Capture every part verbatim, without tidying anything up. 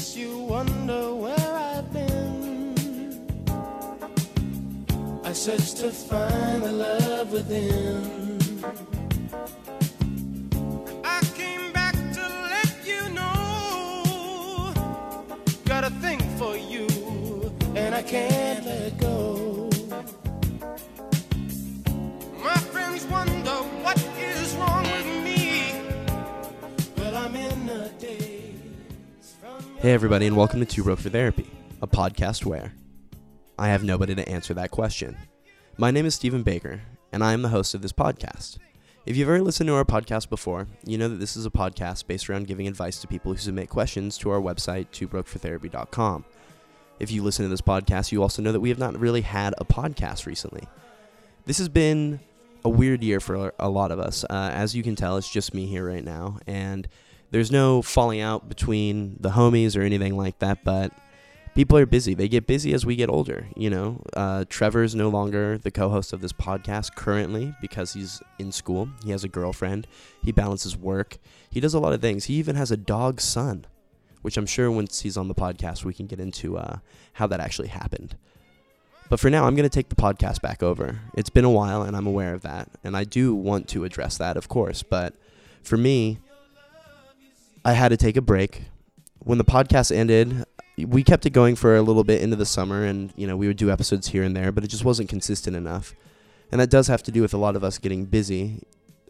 guess you wonder where I've been. I searched to find the love within. I came back to let you know, got a thing for you, and I can't let go. My friends wonder what is wrong with me. Well, I'm in a daze. Hey everybody, and welcome to Two Broke for Therapy, a podcast where I have nobody to answer that question. My name is Stephen Baker, and I am the host of this podcast. If you've ever listened to our podcast before, you know that this is a podcast based around giving advice to people who submit questions to our website, two broke for therapy dot com. If you listen to this podcast, you also know that we have not really had a podcast recently. This has been a weird year for a lot of us. Uh, as you can tell, it's just me here right now, and there's no falling out between the homies or anything like that, but people are busy. They get busy as we get older, you know. Uh, Trevor is no longer the co-host of this podcast currently because he's in school. He has a girlfriend. He balances work. He does a lot of things. He even has a dog son, which I'm sure once he's on the podcast, we can get into uh, how that actually happened. But for now, I'm going to take the podcast back over. It's been a while, and I'm aware of that, and I do want to address that, of course, but for me, I had to take a break. When the podcast ended, we kept it going for a little bit into the summer, and you know, we would do episodes here and there, but it just wasn't consistent enough. And that does have to do with a lot of us getting busy.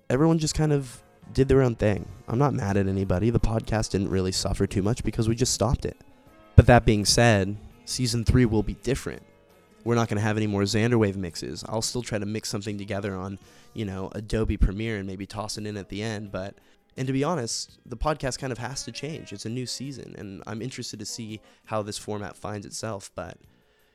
Everyone just kind of did their own thing. I'm not mad at anybody. The podcast didn't really suffer too much because we just stopped it. But that being said, season three will be different. We're not going to have any more Xanderwave mixes. I'll still try to mix something together on, you know, Adobe Premiere and maybe toss it in at the end, but and to be honest, the podcast kind of has to change. It's a new season, and I'm interested to see how this format finds itself, but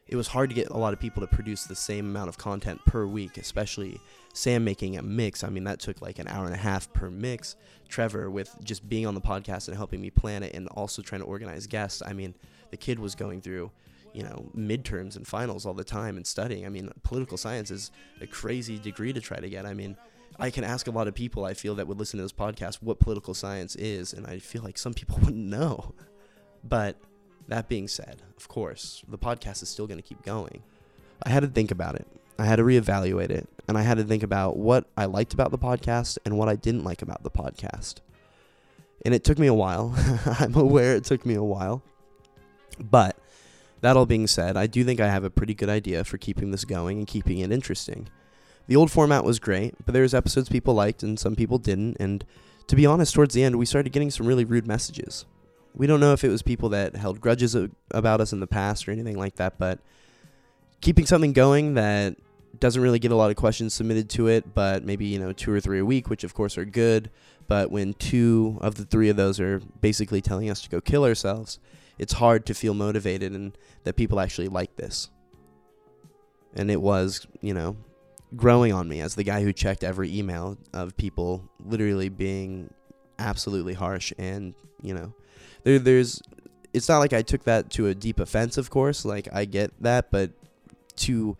it was hard to get a lot of people to produce the same amount of content per week, especially Sam making a mix. I mean, that took like an hour and a half per mix. Trevor, with just being on the podcast and helping me plan it and also trying to organize guests. I mean, the kid was going through, you know, midterms and finals all the time and studying. I mean, political science is a crazy degree to try to get. I mean, I can ask a lot of people, I feel, that would listen to this podcast what political science is, and I feel like some people wouldn't know. But that being said, of course, the podcast is still going to keep going. I had to think about it. I had to reevaluate it, and I had to think about what I liked about the podcast and what I didn't like about the podcast. And it took me a while. I'm aware it took me a while. But that all being said, I do think I have a pretty good idea for keeping this going and keeping it interesting. The old format was great, but there was episodes people liked and some people didn't, and to be honest, towards the end, we started getting some really rude messages. We don't know if it was people that held grudges about us in the past or anything like that, but keeping something going that doesn't really get a lot of questions submitted to it, but maybe, you know, two or three a week, which of course are good, but when two of the three of those are basically telling us to go kill ourselves, it's hard to feel motivated and that people actually like this. And it was, you know, growing on me as the guy who checked every email of people literally being absolutely harsh. And you know, there there's it's not like I took that to a deep offense, of course, like I get that, but to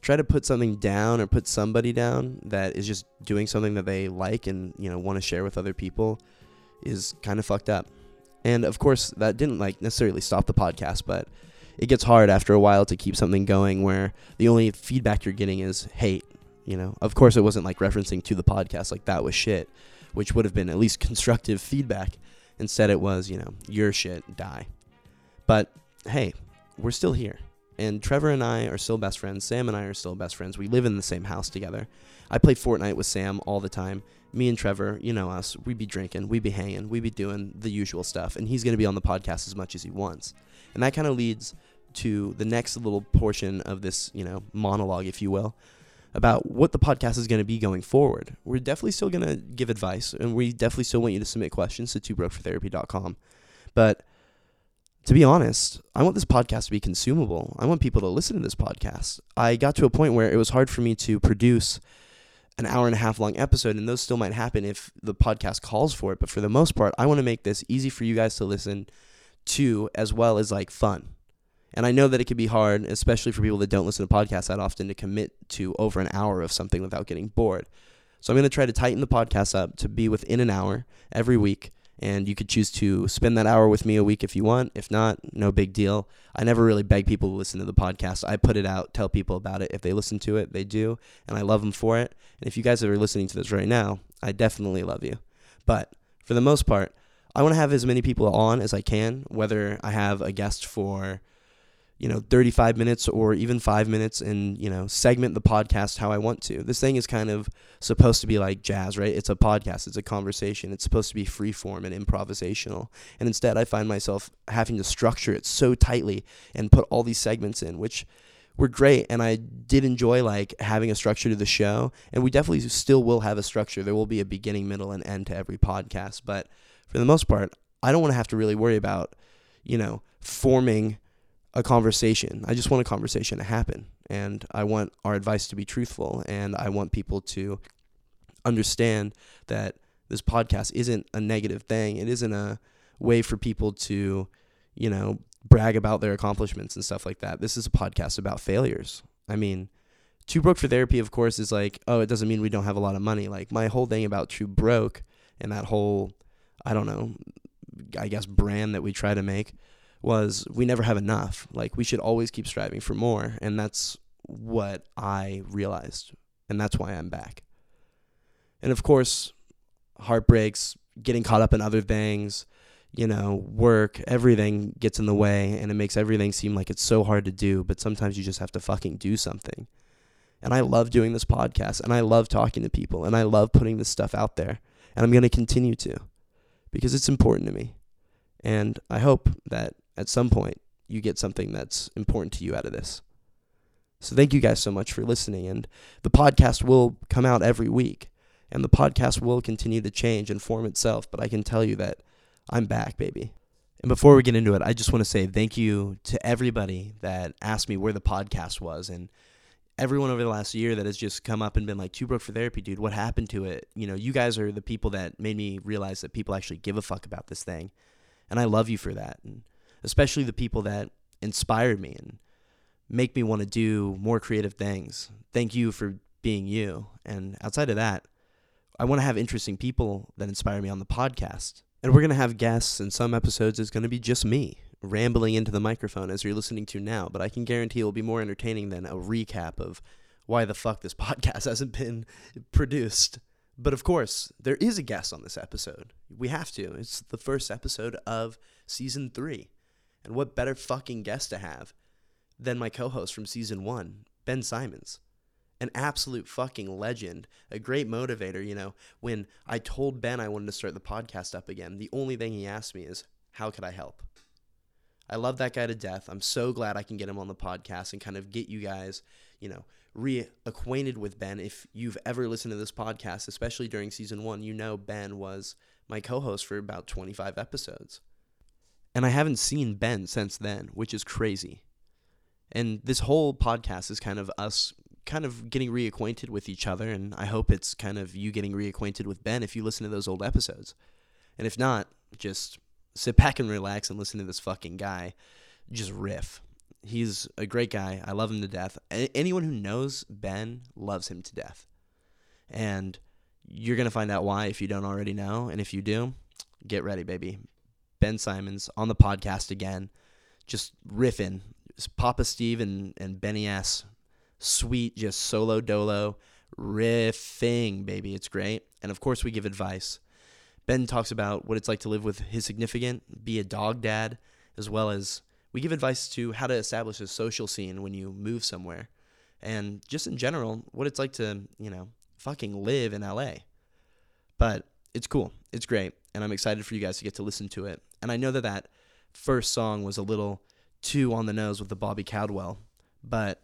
try to put something down or put somebody down that is just doing something that they like and, you know, want to share with other people is kind of fucked up. And of course that didn't like necessarily stop the podcast, but it gets hard after a while to keep something going where the only feedback you're getting is hate, you know. Of course, it wasn't like referencing to the podcast like that was shit, which would have been at least constructive feedback. Instead, it was, you know, your shit, die. But hey, we're still here. And Trevor and I are still best friends. Sam and I are still best friends. We live in the same house together. I play Fortnite with Sam all the time. Me and Trevor, you know us, we be drinking, we be hanging, we be doing the usual stuff. And he's going to be on the podcast as much as he wants. And that kind of leads to the next little portion of this, you know, monologue, if you will, about what the podcast is going to be going forward. We're definitely still going to give advice, and we definitely still want you to submit questions to two broke for therapy dot com. But to be honest, I want this podcast to be consumable. I want people to listen to this podcast. I got to a point where it was hard for me to produce an hour and a half long episode, and those still might happen if the podcast calls for it. But for the most part, I want to make this easy for you guys to listen to, as well as like fun. And I know that it can be hard, especially for people that don't listen to podcasts that often, to commit to over an hour of something without getting bored. So I'm going to try to tighten the podcast up to be within an hour every week and you could choose to spend that hour with me a week if you want. If not, no big deal. I never really beg people to listen to the podcast. I put it out, tell people about it. If they listen to it, they do, and I love them for it. And if you guys are listening to this right now, I definitely love you. But for the most part, I want to have as many people on as I can, whether I have a guest for, you know, thirty-five minutes or even five minutes and, you know, segment the podcast how I want to. This thing is kind of supposed to be like jazz, right? It's a podcast. It's a conversation. It's supposed to be free form and improvisational. And instead, I find myself having to structure it so tightly and put all these segments in, which were great. And I did enjoy like having a structure to the show. And we definitely still will have a structure. There will be a beginning, middle, and end to every podcast. But for the most part, I don't want to have to really worry about, you know, forming a conversation. I just want a conversation to happen, and I want our advice to be truthful, and I want people to understand that this podcast isn't a negative thing. It isn't a way for people to, you know, brag about their accomplishments and stuff like that. This is a podcast about failures. I mean, Two Broke for Therapy, of course, is like, oh, it doesn't mean we don't have a lot of money. Like, my whole thing about Two Broke and that whole, I don't know, I guess brand that we try to make was we never have enough. Like, we should always keep striving for more, and that's what I realized, and that's why I'm back. And of course, heartbreaks, getting caught up in other things, you know, work, everything gets in the way, and it makes everything seem like it's so hard to do, but sometimes you just have to fucking do something. And I love doing this podcast, and I love talking to people, and I love putting this stuff out there, and I'm going to continue to, because it's important to me. And I hope that at some point you get something that's important to you out of this. So thank you guys so much for listening. And the podcast will come out every week, and the podcast will continue to change and form itself. But I can tell you that I'm back, baby. And before we get into it, I just want to say thank you to everybody that asked me where the podcast was, and everyone over the last year that has just come up and been like, Two Broke for Therapy, dude, what happened to it? You know, you guys are the people that made me realize that people actually give a fuck about this thing. And I love you for that, and especially the people that inspired me and make me want to do more creative things. Thank you for being you. And outside of that, I want to have interesting people that inspire me on the podcast. And we're going to have guests, and some episodes is going to be just me rambling into the microphone as you're listening to now. But I can guarantee it will be more entertaining than a recap of why the fuck this podcast hasn't been produced. But of course, there is a guest on this episode. We have to. It's the first episode of season three. And what better fucking guest to have than my co-host from season one, Ben Simons. An absolute fucking legend. A great motivator, you know. When I told Ben I wanted to start the podcast up again, the only thing he asked me is, how could I help? I love that guy to death. I'm so glad I can get him on the podcast and kind of get you guys, you know, reacquainted with Ben. If you've ever listened to this podcast, especially during season one, you know Ben was my co-host for about twenty-five episodes. And I haven't seen Ben since then, which is crazy. And this whole podcast is kind of us kind of getting reacquainted with each other, and I hope it's kind of you getting reacquainted with Ben if you listen to those old episodes. And if not, just sit back and relax and listen to this fucking guy just riff. He's a great guy. I love him to death. Anyone who knows Ben loves him to death. And you're going to find out why if you don't already know. And if you do, get ready, baby. Ben Simons on the podcast again. Just riffing. Just Papa Steve and, and Benny S. Sweet, just solo dolo riffing, baby. It's great. And, of course, we give advice. Ben talks about what it's like to live with his significant, be a dog dad, as well as we give advice to how to establish a social scene when you move somewhere, and just in general, what it's like to, you know, fucking live in L A. But it's cool. It's great. And I'm excited for you guys to get to listen to it. And I know that that first song was a little too on the nose with the Bobby Caldwell, but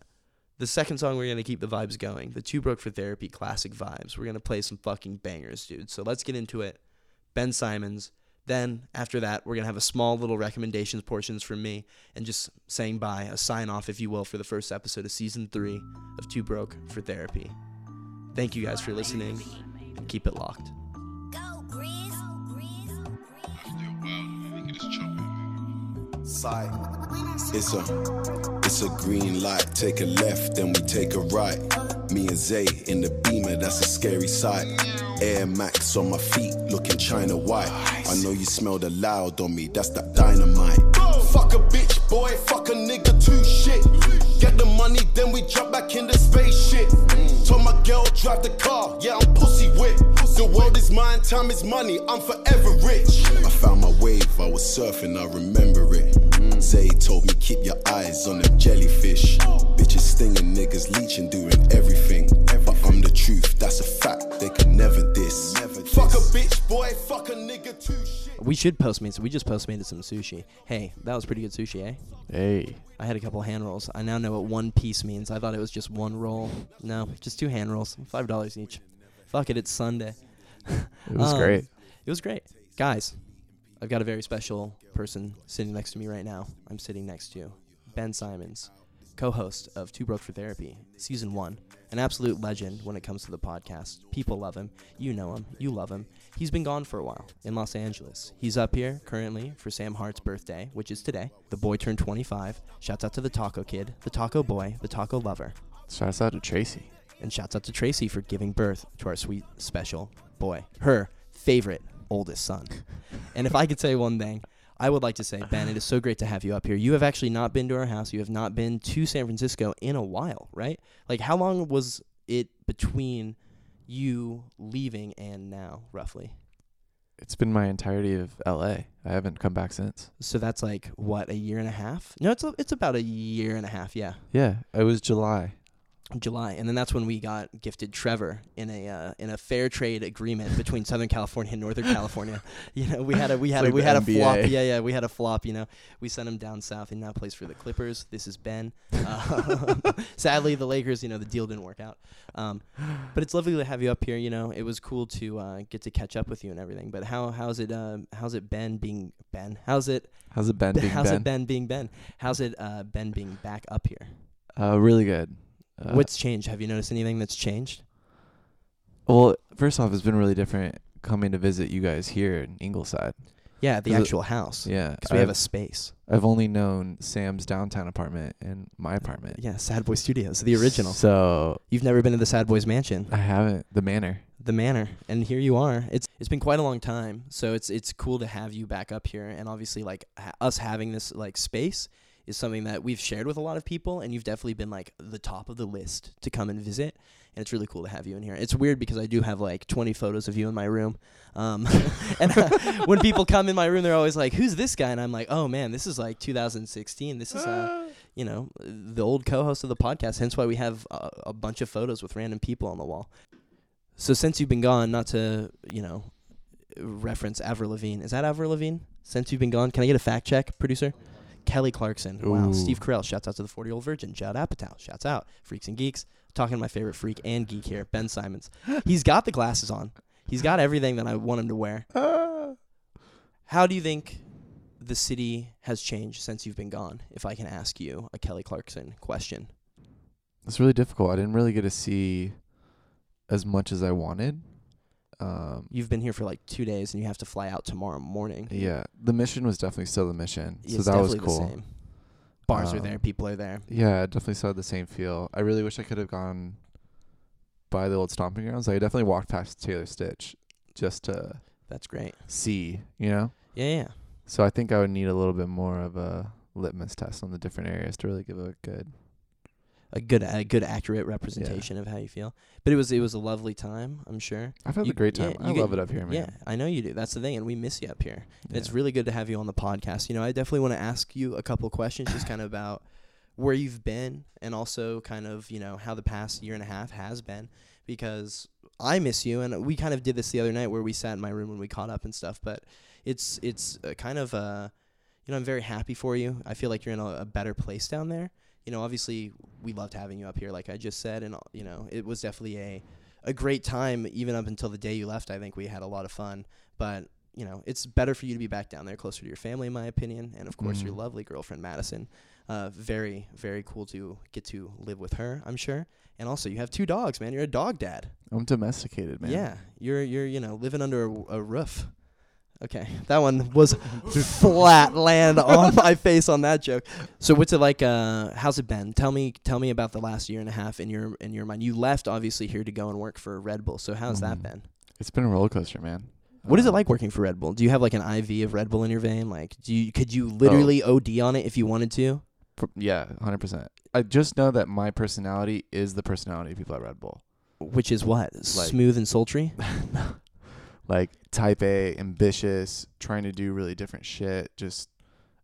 the second song, we're going to keep the vibes going. The Two Broke for Therapy classic vibes. We're going to play some fucking bangers, dude. So let's get into it. Ben Simons. Then, after that, we're going to have a small little recommendations portions from me and just saying bye, a sign-off, if you will, for the first episode of Season three of Two Broke for Therapy. Thank you guys for listening, and keep it locked. Go, Grizz! It's a, it's a green light. Take a left, then we take a right. Me and Zay in the Beamer, that's a scary sight. Air Max on my feet, looking China white. I know you smell the loud on me, that's that dynamite. Fuck a bitch, boy, fuck a nigga, too shit. Get the money, then we drop back in the spaceship. Told my girl, drive the car, yeah, I'm pussy whipped. The world is mine, time is money, I'm forever rich. I found my wave, I was surfing, I remember it. Zay told me, keep your eyes on them jellyfish. Bitches stinging, niggas leeching, doing everything. But I'm the truth, that's a fact, they can never diss. Fuck a bitch, boy, fuck a nigga, too shit. We should Postmates, so we just Postmated some sushi. Hey, that was pretty good sushi, eh? Hey. I had a couple hand rolls. I now know what one piece means. I thought it was just one roll. No, just two hand rolls, five dollars each. Fuck it, it's Sunday. It was um, great. It was great. Guys, I've got a very special person sitting next to me right now. I'm sitting next to Ben Simons, co-host of Two Broke for Therapy, Season one. An absolute legend when it comes to the podcast. People love him. You know him. You love him. He's been gone for a while in Los Angeles. He's up here currently for Sam Hart's birthday, which is today. The boy turned twenty-five. Shouts out to the taco kid, the taco boy, the taco lover. Shouts out to Tracy. And shouts out to Tracy for giving birth to our sweet, special boy. Her favorite oldest son. And if I could say one thing, I would like to say, Ben, it is so great to have you up here. You have actually not been to our house. You have not been to San Francisco in a while, right? Like, how long was it between you leaving and now, roughly? It's been my entirety of L A. I haven't come back since. So that's like, what, a year and a half? No, it's a, it's about a year and a half, yeah. Yeah, it was July. July, and then that's when we got gifted Trevor in a uh, in a fair trade agreement between Southern California and Northern California. You know, we had a we had like a, we had N B A. A flop. Yeah, yeah, we had a flop. You know, we sent him down south, and now plays for the Clippers. This is Ben. Uh, sadly, the Lakers. You know, the deal didn't work out. Um, but it's lovely to have you up here. You know, it was cool to uh, get to catch up with you and everything. But how how's it uh, how's it Ben being Ben? How's it how's it Ben being how's Ben? it Ben being Ben? How's it uh, Ben being back up here? Uh, really good. Uh, What's changed? Have you noticed anything that's changed? Well, first off, it's been really different coming to visit you guys here in Ingleside. Yeah, the actual it, house. Yeah. Because we have a space. I've only known Sam's downtown apartment and my apartment. Yeah, Sad Boy Studios, the original. So. You've never been to the Sad Boy's mansion. I haven't. The manor. The manor. And here you are. It's It's been quite a long time, so it's it's cool to have you back up here. And obviously, like, ha- us having this, like, space is something that we've shared with a lot of people, and you've definitely been like the top of the list to come and visit, and it's really cool to have you in here. It's weird because I do have like twenty photos of you in my room, um, and uh, when people come in my room, they're always like, who's this guy? And I'm like, oh man, this is like two thousand sixteen. This is, uh, you know, the old co-host of the podcast, hence why we have a, a bunch of photos with random people on the wall. So since you've been gone, not to, you know, reference Avril Lavigne. Is that Avril Lavigne? Since you've been gone, can I get a fact check, producer? Kelly Clarkson. Ooh. Wow. Steve Carell. Shouts out to the forty-year-old virgin. Judd Apatow. Shouts out. Freaks and geeks. Talking to my favorite freak and geek here, Ben Simons. He's got the glasses on. He's got everything that I want him to wear. Uh. How do you think the city has changed since you've been gone? If I can ask you a Kelly Clarkson question. It's really difficult. I didn't really get to see as much as I wanted. Um, You've been here for like two days, and you have to fly out tomorrow morning. Yeah, the mission was definitely still the mission, so it's that was cool. The same. Bars um, are there, people are there. Yeah, I definitely saw the same feel. I really wish I could have gone by the old stomping grounds. I definitely walked past Taylor Stitch just to. That's great. See, you know. Yeah, yeah. So I think I would need a little bit more of a litmus test on the different areas to really give a good. A good, a good, accurate representation yeah. of how you feel. But it was, it was a lovely time, I'm sure. I've had you, a great time. Yeah, I love get, it up here, man. Yeah, I know you do. That's the thing, and we miss you up here. And yeah. It's really good to have you on the podcast. You know, I definitely want to ask you a couple questions, just kind of about where you've been, and also kind of, you know, how the past year and a half has been, because I miss you, and we kind of did this the other night where we sat in my room when we caught up and stuff. But it's, it's a kind of a, you know, I'm very happy for you. I feel like you're in a, a better place down there. You know, obviously, we loved having you up here, like I just said, and, you know, it was definitely a, a great time, even up until the day you left. I think we had a lot of fun, but, you know, it's better for you to be back down there, closer to your family, in my opinion, and, of course, mm. your lovely girlfriend, Madison. Uh, very, very cool to get to live with her, I'm sure, and also, you have two dogs, man. You're a dog dad. I'm domesticated, man. Yeah, you're, you're you know, living under a, a roof. Okay, that one was flat land on my face on that joke. So what's it like? Uh, how's it been? Tell me, tell me about the last year and a half in your in your mind. You left obviously here to go and work for Red Bull. So how's mm. that been? It's been a roller coaster, man. What is it like working for Red Bull? Do you have like an I V of Red Bull in your vein? Like, do you could you literally oh. O D on it if you wanted to? Yeah, one hundred percent. I just know that my personality is the personality of people at Red Bull. Which is what? Like, smooth and sultry? Like type A, ambitious, trying to do really different shit, just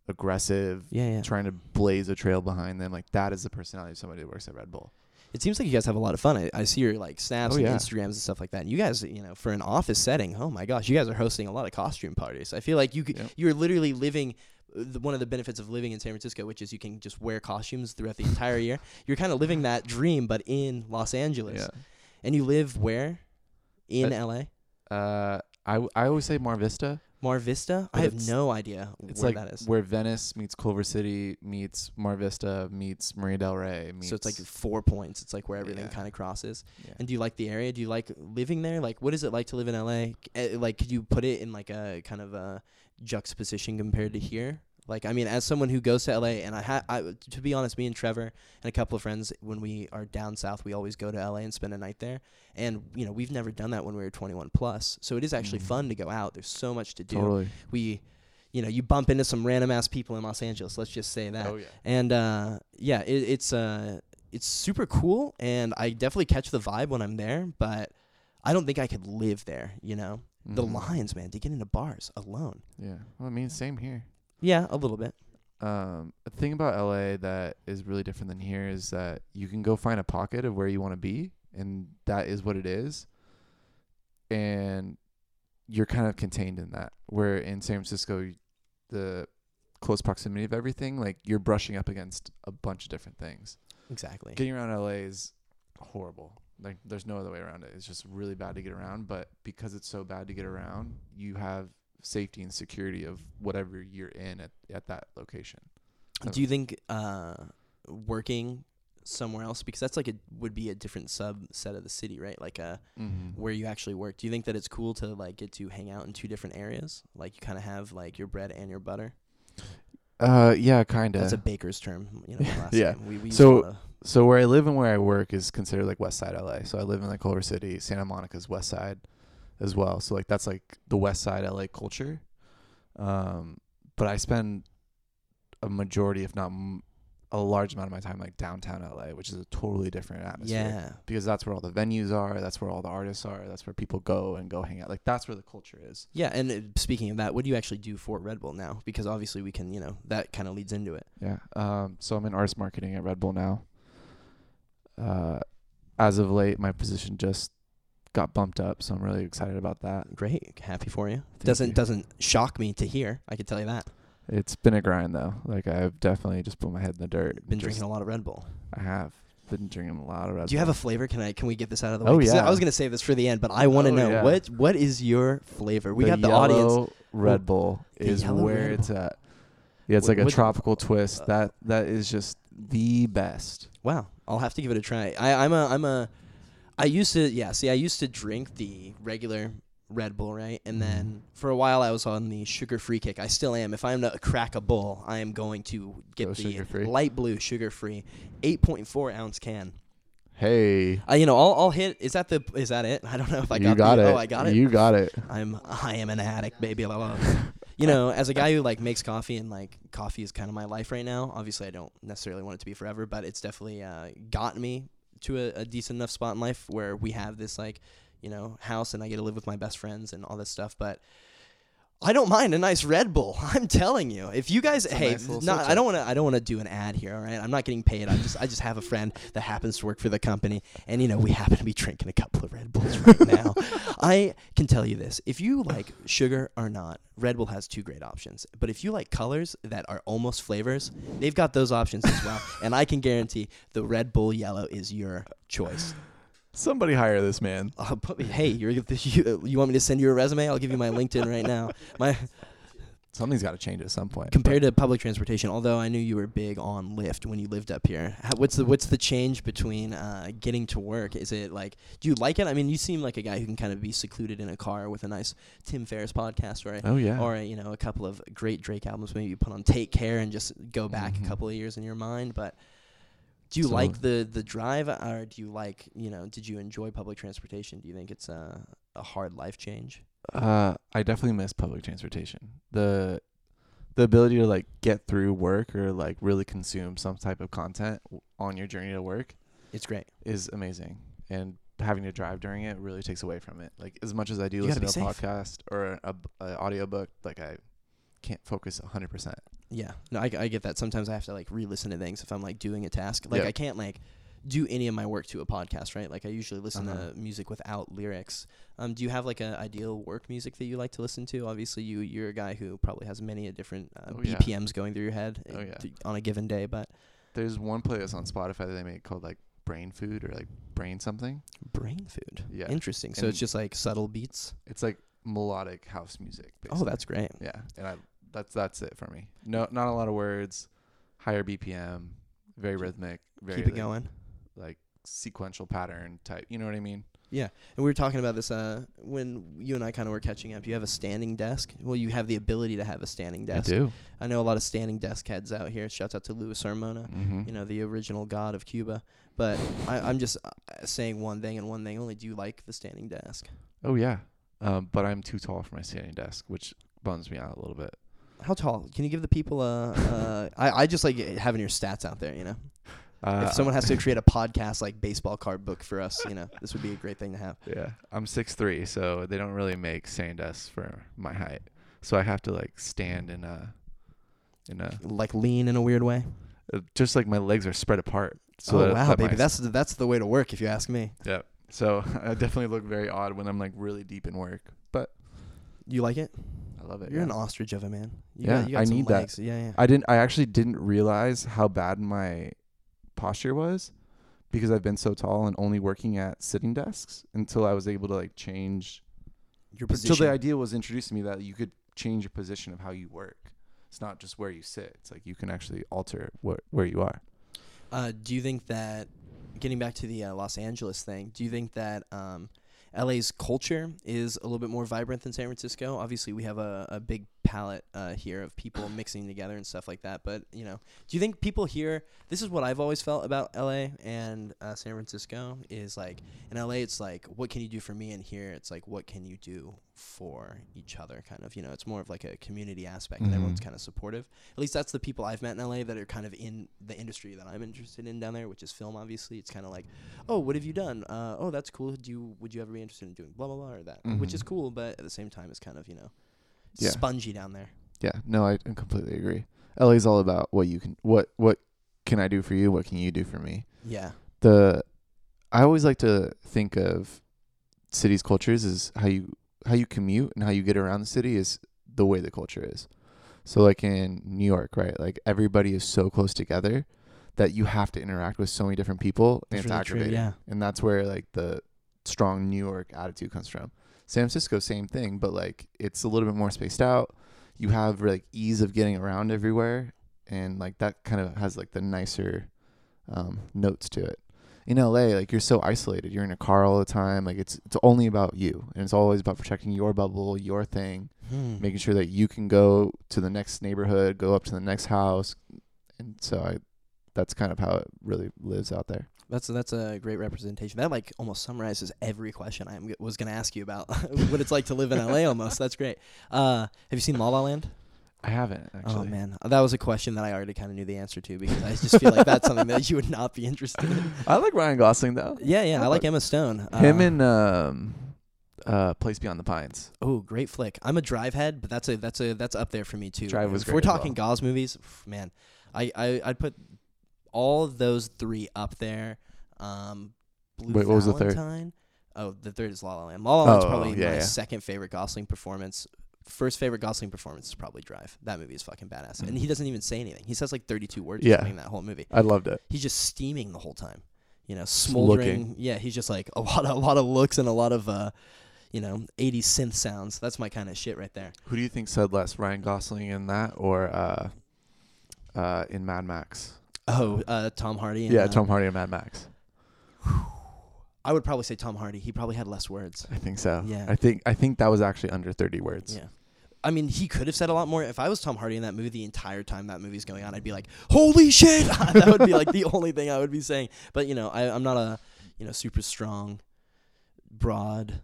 aggressive, yeah, yeah. trying to blaze a trail behind them. Like, that is the personality of somebody that works at Red Bull. It seems like you guys have a lot of fun. I, I see your like snaps oh, and yeah. Instagrams and stuff like that. And you guys, you know, for an office setting, oh my gosh, you guys are hosting a lot of costume parties. I feel like you could, yep. you're literally living the, one of the benefits of living in San Francisco, which is you can just wear costumes throughout the entire year. You're kind of living that dream, but in Los Angeles. Yeah. And you live where? In uh, L A? Uh, I w- I always say Mar Vista. Mar Vista? I have no idea it's where like that is. Where Venice meets Culver City meets Mar Vista meets Maria del Rey. Meets so it's like four points. It's like where everything yeah. kind of crosses. Yeah. And do you like the area? Do you like living there? Like, what is it like to live in L A? Like, could you put it in like a kind of a juxtaposition compared to here? Like, I mean, as someone who goes to L A, and I, ha- I, to be honest, me and Trevor and a couple of friends, when we are down south, we always go to L A and spend a night there. And, you know, we've never done that when we were twenty-one plus. So it is actually mm-hmm. fun to go out. There's so much to do. Totally. We, you know, you bump into some random ass people in Los Angeles. Let's just say that. Oh, yeah. And, uh, yeah, it, it's, uh, it's super cool. And I definitely catch the vibe when I'm there, but I don't think I could live there, you know? Mm-hmm. The lines, man, to get into bars alone. Yeah. Well, I mean, same here. Yeah, a little bit. Um, the thing about L A that is really different than here is that you can go find a pocket of where you want to be, and that is what it is. And you're kind of contained in that. Where in San Francisco, the close proximity of everything, like you're brushing up against a bunch of different things. Exactly. Getting around L A is horrible. Like, there's no other way around it. It's just really bad to get around. But because it's so bad to get around, you have safety and security of whatever you're in at, at that location. So do you think uh, working somewhere else, because that's like a would be a different subset of the city, right? Like a mm-hmm. where you actually work. Do you think that it's cool to like get to hang out in two different areas? Like you kind of have like your bread and your butter. Uh, yeah, kind of. That's a baker's term, you know. Last yeah. Time. We, we so so where I live and where I work is considered like West Side L A. So I live in like Culver City, Santa Monica's West Side. As well, so like that's like the West Side L A culture, um but I spend a majority, if not m- a large amount of my time like downtown L A, which is a totally different atmosphere. Yeah, because that's where all the venues are, that's where all the artists are, that's where people go and go hang out. Like that's where the culture is. Yeah. And uh, speaking of that, what do you actually do for Red Bull now? Because obviously we can, you know, that kind of leads into it. Yeah. Um so I'm in artist marketing at Red Bull now. Uh as of late, my position just got bumped up, so I'm really excited about that. Great, happy for you. Thank doesn't you. Doesn't shock me to hear. I can tell you that. It's been a grind though. Like I've definitely just put my head in the dirt. Been drinking a lot of Red Bull. I have been drinking a lot of Red Bull. Do you have a flavor? Can I? Can we get this out of the way? Oh yeah. I was gonna save this for the end, but I want to oh, know yeah. what what is your flavor? We the got the audience. Red Bull well, is where Red Bull. It's at. Yeah, it's what, like a tropical th- twist. Uh, that that is just the best. Wow, I'll have to give it a try. I, I'm a I'm a. I used to, yeah, see, I used to drink the regular Red Bull, right? And then for a while I was on the sugar-free kick. I still am. If I'm to crack a bull, I am going to get Go the sugar-free. Light blue sugar-free eight point four ounce can. Hey. Uh, you know, I'll, I'll hit. Is that the? Is that it? I don't know if I got, you got the, it. Oh, I got it. You got it. I'm, I am an addict, baby. Blah, blah, blah. You know, as a guy who, like, makes coffee and, like, coffee is kind of my life right now. Obviously, I don't necessarily want it to be forever, but it's definitely uh, got me to a, a decent enough spot in life where we have this, like, you know, house and I get to live with my best friends and all this stuff. But I don't mind a nice Red Bull. I'm telling you, if you guys, hey, nice not, I don't want to, I don't want to do an ad here. All right. I'm not getting paid. I just, I just have a friend that happens to work for the company. And, you know, we happen to be drinking a couple of Red Bulls right now. I can tell you this. If you like sugar or not, Red Bull has two great options. But if you like colors that are almost flavors, they've got those options as well. And I can guarantee the Red Bull Yellow is your choice. Somebody hire this man. Uh, put me, hey, you're, you, you want me to send you a resume? I'll give you my LinkedIn right now. My Something's got to change at some point. Compared but. to public transportation, although I knew you were big on Lyft when you lived up here. How, what's the what's the change between uh, getting to work? Is it like, do you like it? I mean, you seem like a guy who can kind of be secluded in a car with a nice Tim Ferriss podcast, right? Oh, yeah. Or, you know, a couple of great Drake albums. Maybe you put on Take Care and just go back mm-hmm. a couple of years in your mind, but... Do you so, like the, the drive, or do you like, you know, did you enjoy public transportation? Do you think it's a, a hard life change? Uh, I definitely miss public transportation. The the ability to, like, get through work or, like, really consume some type of content on your journey to work. It's great. Is amazing. And having to drive during it really takes away from it. Like, as much as I do you listen to a safe. podcast or a, a audiobook, like, I can't focus one hundred percent. Yeah. No, I, I get that. Sometimes I have to, like, re-listen to things if I'm, like, doing a task. Like, yep. I can't, like, do any of my work to a podcast, right? Like, I usually listen uh-huh. to music without lyrics. Um, do you have, like, an ideal work music that you like to listen to? Obviously, you, you're a guy who probably has many a different uh, oh, B P Ms yeah. going through your head oh, yeah. th- on a given day, but... There's one playlist on Spotify that they make called, like, Brain Food or, like, Brain Something. Brain Food? Yeah. Interesting. So and it's just, like, subtle beats? It's, like, melodic house music, basically. Oh, that's great. Yeah. And I... That's that's it for me. No, not a lot of words, higher B P M, very rhythmic, very keep it going, like sequential pattern type. You know what I mean? Yeah. And we were talking about this uh, when you and I kind of were catching up. You have a standing desk. Well, you have the ability to have a standing desk. I do. I know a lot of standing desk heads out here. Shouts out to Luis Armona, mm-hmm. you know, the original god of Cuba. But I, I'm just uh, saying one thing and one thing only. Do you like the standing desk? Oh yeah, um, but I'm too tall for my standing desk, which bums me out a little bit. How tall? Can you give the people a... Uh, I, I just like having your stats out there, you know? Uh, if someone has to create a podcast like baseball card book for us, you know, this would be a great thing to have. Yeah. I'm six three, so they don't really make standing desks for my height. So I have to, like, stand in a... in a like lean in a weird way? Just like my legs are spread apart. So oh, that, wow, that baby. That's, that's the way to work, if you ask me. Yeah. So I definitely look very odd when I'm, like, really deep in work. But... You like it? I love it. You're yeah. an ostrich of a man. You yeah, got, you got I some need legs. that. Yeah, yeah. I didn't. I actually didn't realize how bad my posture was because I've been so tall and only working at sitting desks until I was able to like change your position. Until the idea was introduced to me that you could change your position of how you work. It's not just where you sit. It's like you can actually alter wh- where you are. Uh, do you think that getting back to the uh, Los Angeles thing? Do you think that? Um, L A's culture is a little bit more vibrant than San Francisco. Obviously, we have a, a big palette uh, here of people mixing together and stuff like that. But, you know, do you think people here... This is what I've always felt about L A and uh, San Francisco is, like, in L A, it's like, what can you do for me? And here, it's like, what can you do for each other, kind of, you know? It's more of, like, a community aspect, mm-hmm. and everyone's kind of supportive. At least that's the people I've met in L A that are kind of in the industry that I'm interested in down there, which is film, obviously. It's kind of like, oh, what have you done? Uh, oh, that's cool. Do you, would you ever be interested in doing blah, blah, blah, or that? Mm-hmm. Which is cool, but at the same time, it's kind of, you know... Yeah. Spongy down there. Yeah, no, I completely agree. L A's all about what you can, what what can I do for you? What can you do for me? Yeah. The I always like to think of cities' cultures as how you how you commute and how you get around the city is the way the culture is. So like in New York, right? Like everybody is so close together that you have to interact with so many different people, and it's really aggravating. True, yeah. And that's where like the strong New York attitude comes from. San Francisco, same thing, but like it's a little bit more spaced out. You have like ease of getting around everywhere, and like that kind of has like the nicer um, notes to it. In L A, like you're so isolated. You're in a car all the time. Like it's it's only about you, and it's always about protecting your bubble, your thing, hmm. making sure that you can go to the next neighborhood, go up to the next house, and so I. That's kind of how it really lives out there. That's a, that's a great representation. That like almost summarizes every question I g- was going to ask you about what it's like to live in L A almost. That's great. Uh, have you seen La La Land? I haven't, actually. Oh, man. That was a question that I already kind of knew the answer to because I just feel like that's something that you would not be interested in. I like Ryan Gosling, though. Yeah, yeah. I, I like Emma Stone. Him uh, and... Um Uh, Place Beyond the Pines. Oh, great flick! I'm a Drive head, but that's a that's a that's up there for me too. Drive was if great. We're talking well. Gauze movies, man. I I I'd put all of those three up there. Um, Blue Wait, Valentine. What was the third? Oh, the third is La La Land. La La Land's oh, probably yeah, my yeah. second favorite Gosling performance. First favorite Gosling performance is probably Drive. That movie is fucking badass, mm-hmm. and he doesn't even say anything. He says like thirty-two words yeah. during that whole movie. I loved it. He's just steaming the whole time. You know, smoldering. Looking. Yeah, he's just like a lot of, a lot of looks and a lot of. Uh, You know, eighties synth sounds. That's my kind of shit right there. Who do you think said less, Ryan Gosling in that or uh, uh, in Mad Max? Oh, uh, Tom Hardy. And, yeah, uh, Tom Hardy and Mad Max. I would probably say Tom Hardy. He probably had less words. I think so. Yeah. I think I think that was actually under thirty words. Yeah. I mean, he could have said a lot more. If I was Tom Hardy in that movie the entire time that movie's going on, I'd be like, holy shit! That would be, like, the only thing I would be saying. But, you know, I, I'm not a, you know, super strong, broad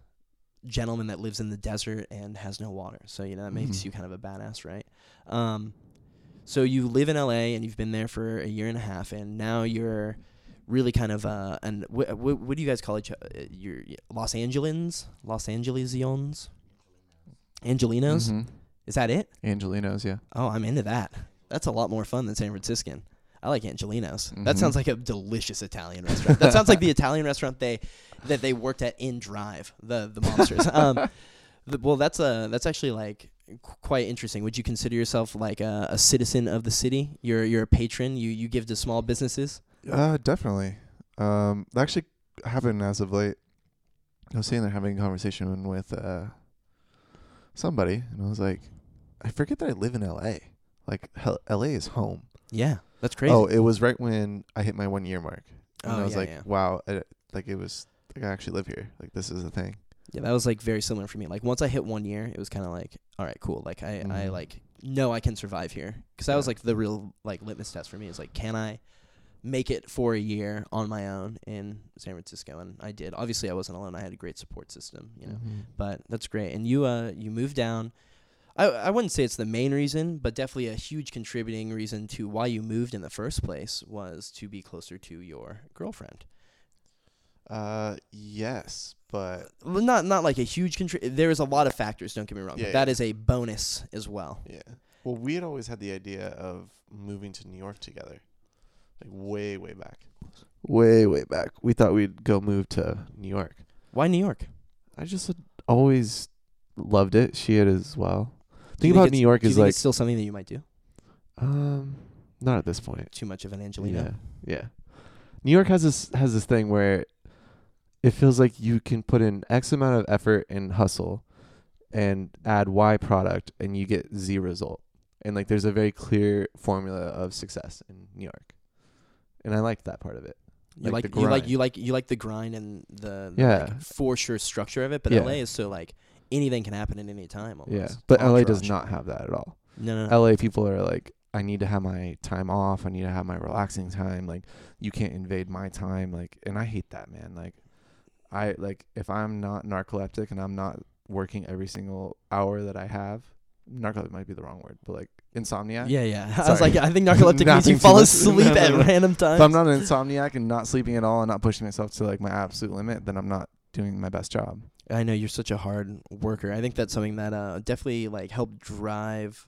gentleman that lives in the desert and has no water. So, you know, that makes mm-hmm. you kind of a badass, right? Um, so you live in L A and you've been there for a year and a half, and now you're really kind of, uh, and wh- wh- what do you guys call each other? You're Los Angelins? Los Angelesians? Angelinos? Mm-hmm. Is that it? Angelinos, yeah. Oh, I'm into that. That's a lot more fun than San Franciscan. I like Angelinos. Mm-hmm. That sounds like a delicious Italian restaurant. That sounds like the Italian restaurant they that they worked at in Drive, the the monsters. um, the, well, that's a that's actually like qu- quite interesting. Would you consider yourself like a, a citizen of the city? You're you're a patron. You you give to small businesses. Uh, definitely. Um, that actually happened as of late. I was sitting there having a conversation with uh somebody, and I was like, I forget that I live in L A. Like L A is home. Yeah. That's crazy. Oh, it was right when I hit my one year mark. And oh, I was yeah, like, yeah. wow. I, like, it was, like, I actually live here. Like, this is the thing. Yeah, that was, like, very similar for me. Like, once I hit one year, it was kind of like, all right, cool. Like, I, mm-hmm. I like, know I can survive here. Because that yeah. was, like, the real, like, litmus test for me is, like, can I make it for a year on my own in San Francisco? And I did. Obviously, I wasn't alone. I had a great support system, you know. Mm-hmm. But that's great. And you, uh, you moved down. I, I wouldn't say it's the main reason, but definitely a huge contributing reason to why you moved in the first place was to be closer to your girlfriend. Uh, yes, but... Well, not not like a huge... Contri- there is a lot of factors, don't get me wrong, yeah, but yeah. that is a bonus as well. Yeah. Well, we had always had the idea of moving to New York together, like way, way back. Way, way back. We thought we'd go move to New York. Why New York? I just had always loved it. She had as well. Think about New York is like it's still something that you might do. Um, not at this point. Too much of an Angelino. Yeah, yeah. New York has this has this thing where it feels like you can put in X amount of effort and hustle, and add Y product, and you get Z result. And like, there's a very clear formula of success in New York, and I liked that part of it. You like, like the you like you like you like the grind and the, the yeah like for sure structure of it. But yeah. L A is so like. Anything can happen at any time. Almost. Yeah, but L A does not have that at all. No, no, L A people are like, I need to have my time off. I need to have my relaxing time. Like, you can't invade my time. Like, and I hate that, man. Like, I like if I'm not narcoleptic and I'm not working every single hour that I have. Narcoleptic might be the wrong word, but like insomniac. Yeah, yeah. Sorry. I was like, I think narcoleptic means you fall asleep no, at no, no. random times. If I'm not an insomniac and not sleeping at all and not pushing myself to like my absolute limit, then I'm not doing my best job. I know you're such a hard worker. I think that's something that uh, definitely like helped drive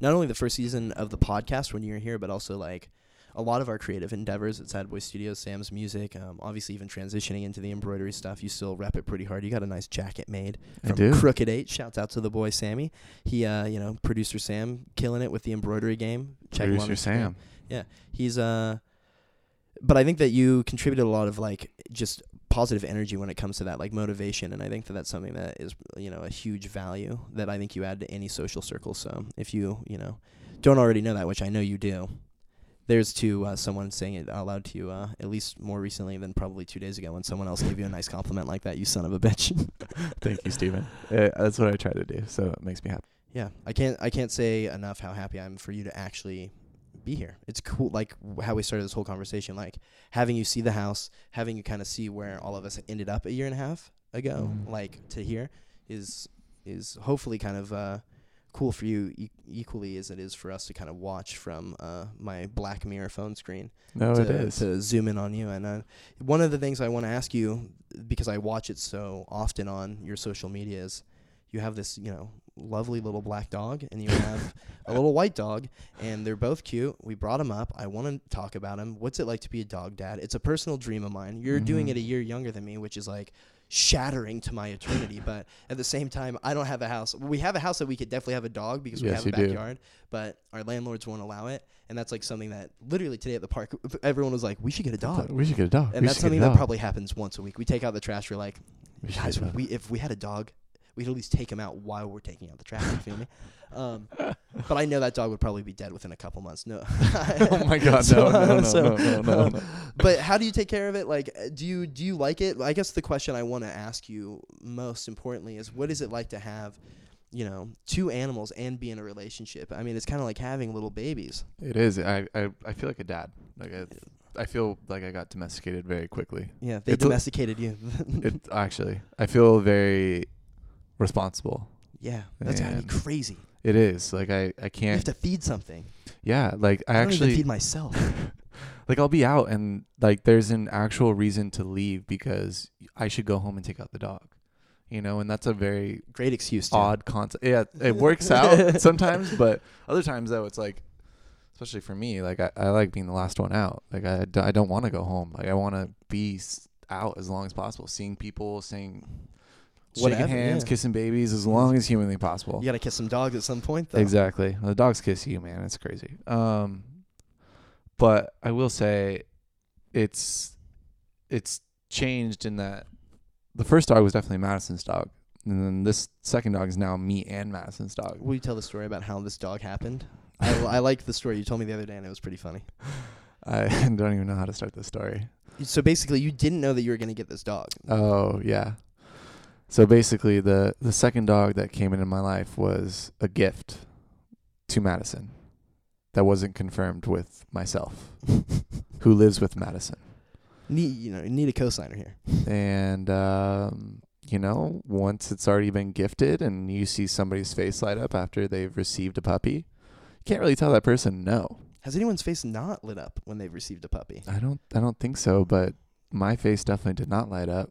not only the first season of the podcast when you were here, but also like a lot of our creative endeavors at Sad Boy Studios, Sam's music, um, obviously even transitioning into the embroidery stuff. You still rep it pretty hard. You got a nice jacket made from I do. Crooked Eight. Shouts out to the boy Sammy. He, uh, you know, producer Sam, killing it with the embroidery game. Check producer him on Sam. Yeah, he's. Uh, but I think that you contributed a lot of like just. Positive energy when it comes to that, like motivation, and I think that that's something that is, you know, a huge value that I think you add to any social circle. So if you, you know, don't already know that, which I know you do, there's to uh, someone saying it out loud to you, uh, at least more recently than probably two days ago when someone else gave you a nice compliment like that, you son of a bitch. Thank you, Stephen. Uh, that's what I try to do, so it makes me happy. Yeah, I can't, I can't say enough how happy I'm for you to actually be here. It's cool, like how we started this whole conversation, like having you see the house, having you kind of see where all of us ended up a year and a half ago, mm. like to here is is hopefully kind of uh cool for you e- equally as it is for us to kind of watch from uh my Black Mirror phone screen. No, to, it is to zoom in on you. And uh, one of the things I want to ask you, because I watch it so often on your social media, is you have this, you know, lovely little black dog, and you have a little white dog, and they're both cute. We brought them up. I want to talk about them. What's it like to be a dog dad? It's a personal dream of mine. You're mm-hmm. doing it a year younger than me, which is like shattering to my eternity. But at the same time, I don't have a house. We have a house that we could definitely have a dog because we yes, have a backyard, do. But our landlords won't allow it. And that's like something that literally today at the park, everyone was like, we should get a dog. We should get a dog. And we that's something that probably happens once a week. We take out the trash. We're like, we guys, we, if we had a dog, we'd at least take him out while we're taking out the trash. You feel me? Um, but I know that dog would probably be dead within a couple months. No. Oh my God! So, no, no, no, so, no, no, no, no, no. But how do you take care of it? Like, do you do you like it? I guess the question I want to ask you most importantly is, what is it like to have you know, two animals and be in a relationship. I mean, it's kind of like having little babies. It is. I, I, I feel like a dad. Like I, I feel like I got domesticated very quickly. Yeah, they it's domesticated a, you. It, actually, I feel very responsible. Yeah, that's gotta be crazy. It is. Like I, I can't. You have to feed something. Yeah, like I, I actually don't even feed myself. Like I'll be out and like there's an actual reason to leave because I should go home and take out the dog. You know, and that's a very great excuse. Odd concept. Yeah, it works out sometimes, but other times though, it's like, especially for me, like I, I like being the last one out. Like I, I don't want to go home. Like I want to be out as long as possible, seeing people, seeing, whatever, shaking hands, yeah. kissing babies, as long as humanly possible. You gotta kiss some dogs at some point, though. Exactly. The dogs kiss you, man. It's crazy. Um, but I will say, it's it's changed in that. The first dog was definitely Madison's dog. And then this second dog is now me and Madison's dog. Will you tell the story about how this dog happened? I, I like the story you told me the other day, and it was pretty funny. I don't even know how to start this story. So basically, you didn't know that you were going to get this dog. Oh, yeah. So basically, the, the second dog that came into my life was a gift to Madison that wasn't confirmed with myself, who lives with Madison. Need, you know, need a cosigner here. And, um, you know, once it's already been gifted and you see somebody's face light up after they've received a puppy, you can't really tell that person no. Has anyone's face not lit up when they've received a puppy? I don't I don't think so, but my face definitely did not light up.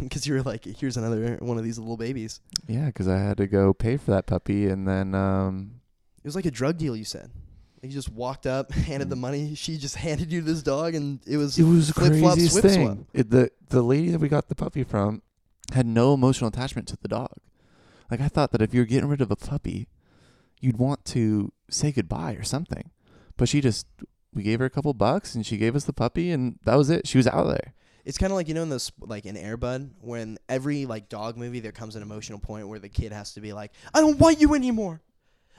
Because you were like, here's another one of these little babies. Yeah, because I had to go pay for that puppy and then... Um, it was like a drug deal, you said. You just walked up, handed the money. She just handed you this dog, and it was it was flip flop, swip swap. It, the the lady that we got the puppy from had no emotional attachment to the dog. Like I thought that if you're getting rid of a puppy, you'd want to say goodbye or something. But she just we gave her a couple bucks, and she gave us the puppy, and that was it. She was out of there. It's kind of like, you know, in those, like in Air Bud, when every like dog movie there comes an emotional point where the kid has to be like, I don't want you anymore.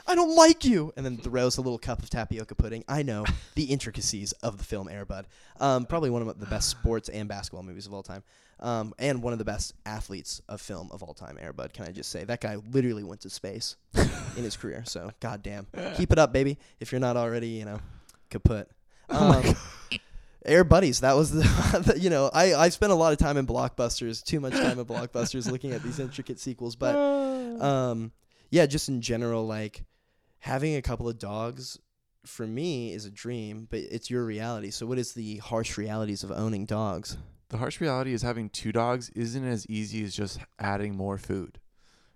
I don't like you. And then throws a little cup of tapioca pudding. I know the intricacies of the film Air Bud. Um, probably one of the best sports and basketball movies of all time. Um, and one of the best athletes of film of all time, Air Bud, can I just say. That guy literally went to space in his career. So, goddamn. Keep it up, baby. If you're not already, you know, kaput. Um, oh my God. Air Buddies, that was the, you know, I, I spent a lot of time in Blockbusters, too much time in Blockbusters looking at these intricate sequels. But, um, yeah, just in general, like, having a couple of dogs for me is a dream, but it's your reality. So what is the harsh realities of owning dogs? The harsh reality is having two dogs isn't as easy as just adding more food.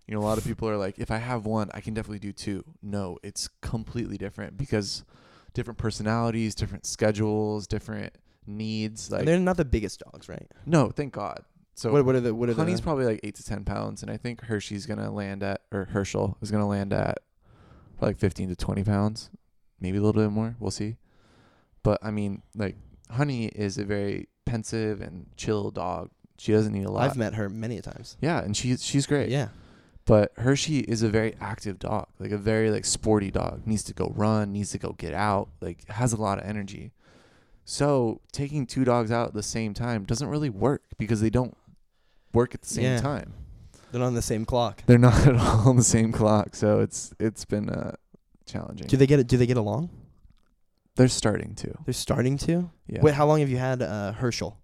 You know, a lot of people are like, if I have one, I can definitely do two. No, it's completely different because different personalities, different schedules, different needs. Like, and they're not the biggest dogs, right? No, thank God. So what, what are the what are Honey's the, probably like eight to ten pounds, and I think Hershey's gonna land at or Herschel is gonna land at like fifteen to twenty pounds, maybe a little bit more. We'll see. But I mean, like Honey is a very pensive and chill dog. She doesn't need a lot. I've met her many times. Yeah. And she, she's great. Yeah. But Hershey is a very active dog, like a very like sporty dog, needs to go run, needs to go get out, like has a lot of energy. So taking two dogs out at the same time doesn't really work because they don't work at the same yeah. time. They're not on the same clock. They're not at all on the same clock, so it's it's been uh, challenging. Do they get Do they get along? They're starting to. They're starting to. Yeah. Wait, how long have you had uh, Herschel?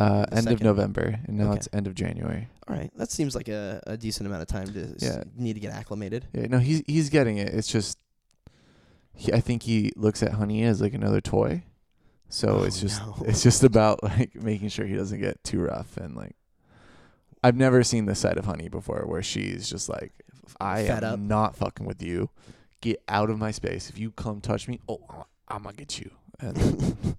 Uh, end second. of November, and now okay. It's end of January. All right, that seems like a, a decent amount of time to yeah. s- need to get acclimated. Yeah, no, he's he's getting it. It's just, he, I think he looks at Honey as like another toy, so oh, it's just no. it's just about like making sure he doesn't get too rough and like. I've never seen this side of Honey before where she's just like, I Fed am up. not fucking with you. Get out of my space. If you come touch me, oh, I'm going to get you. And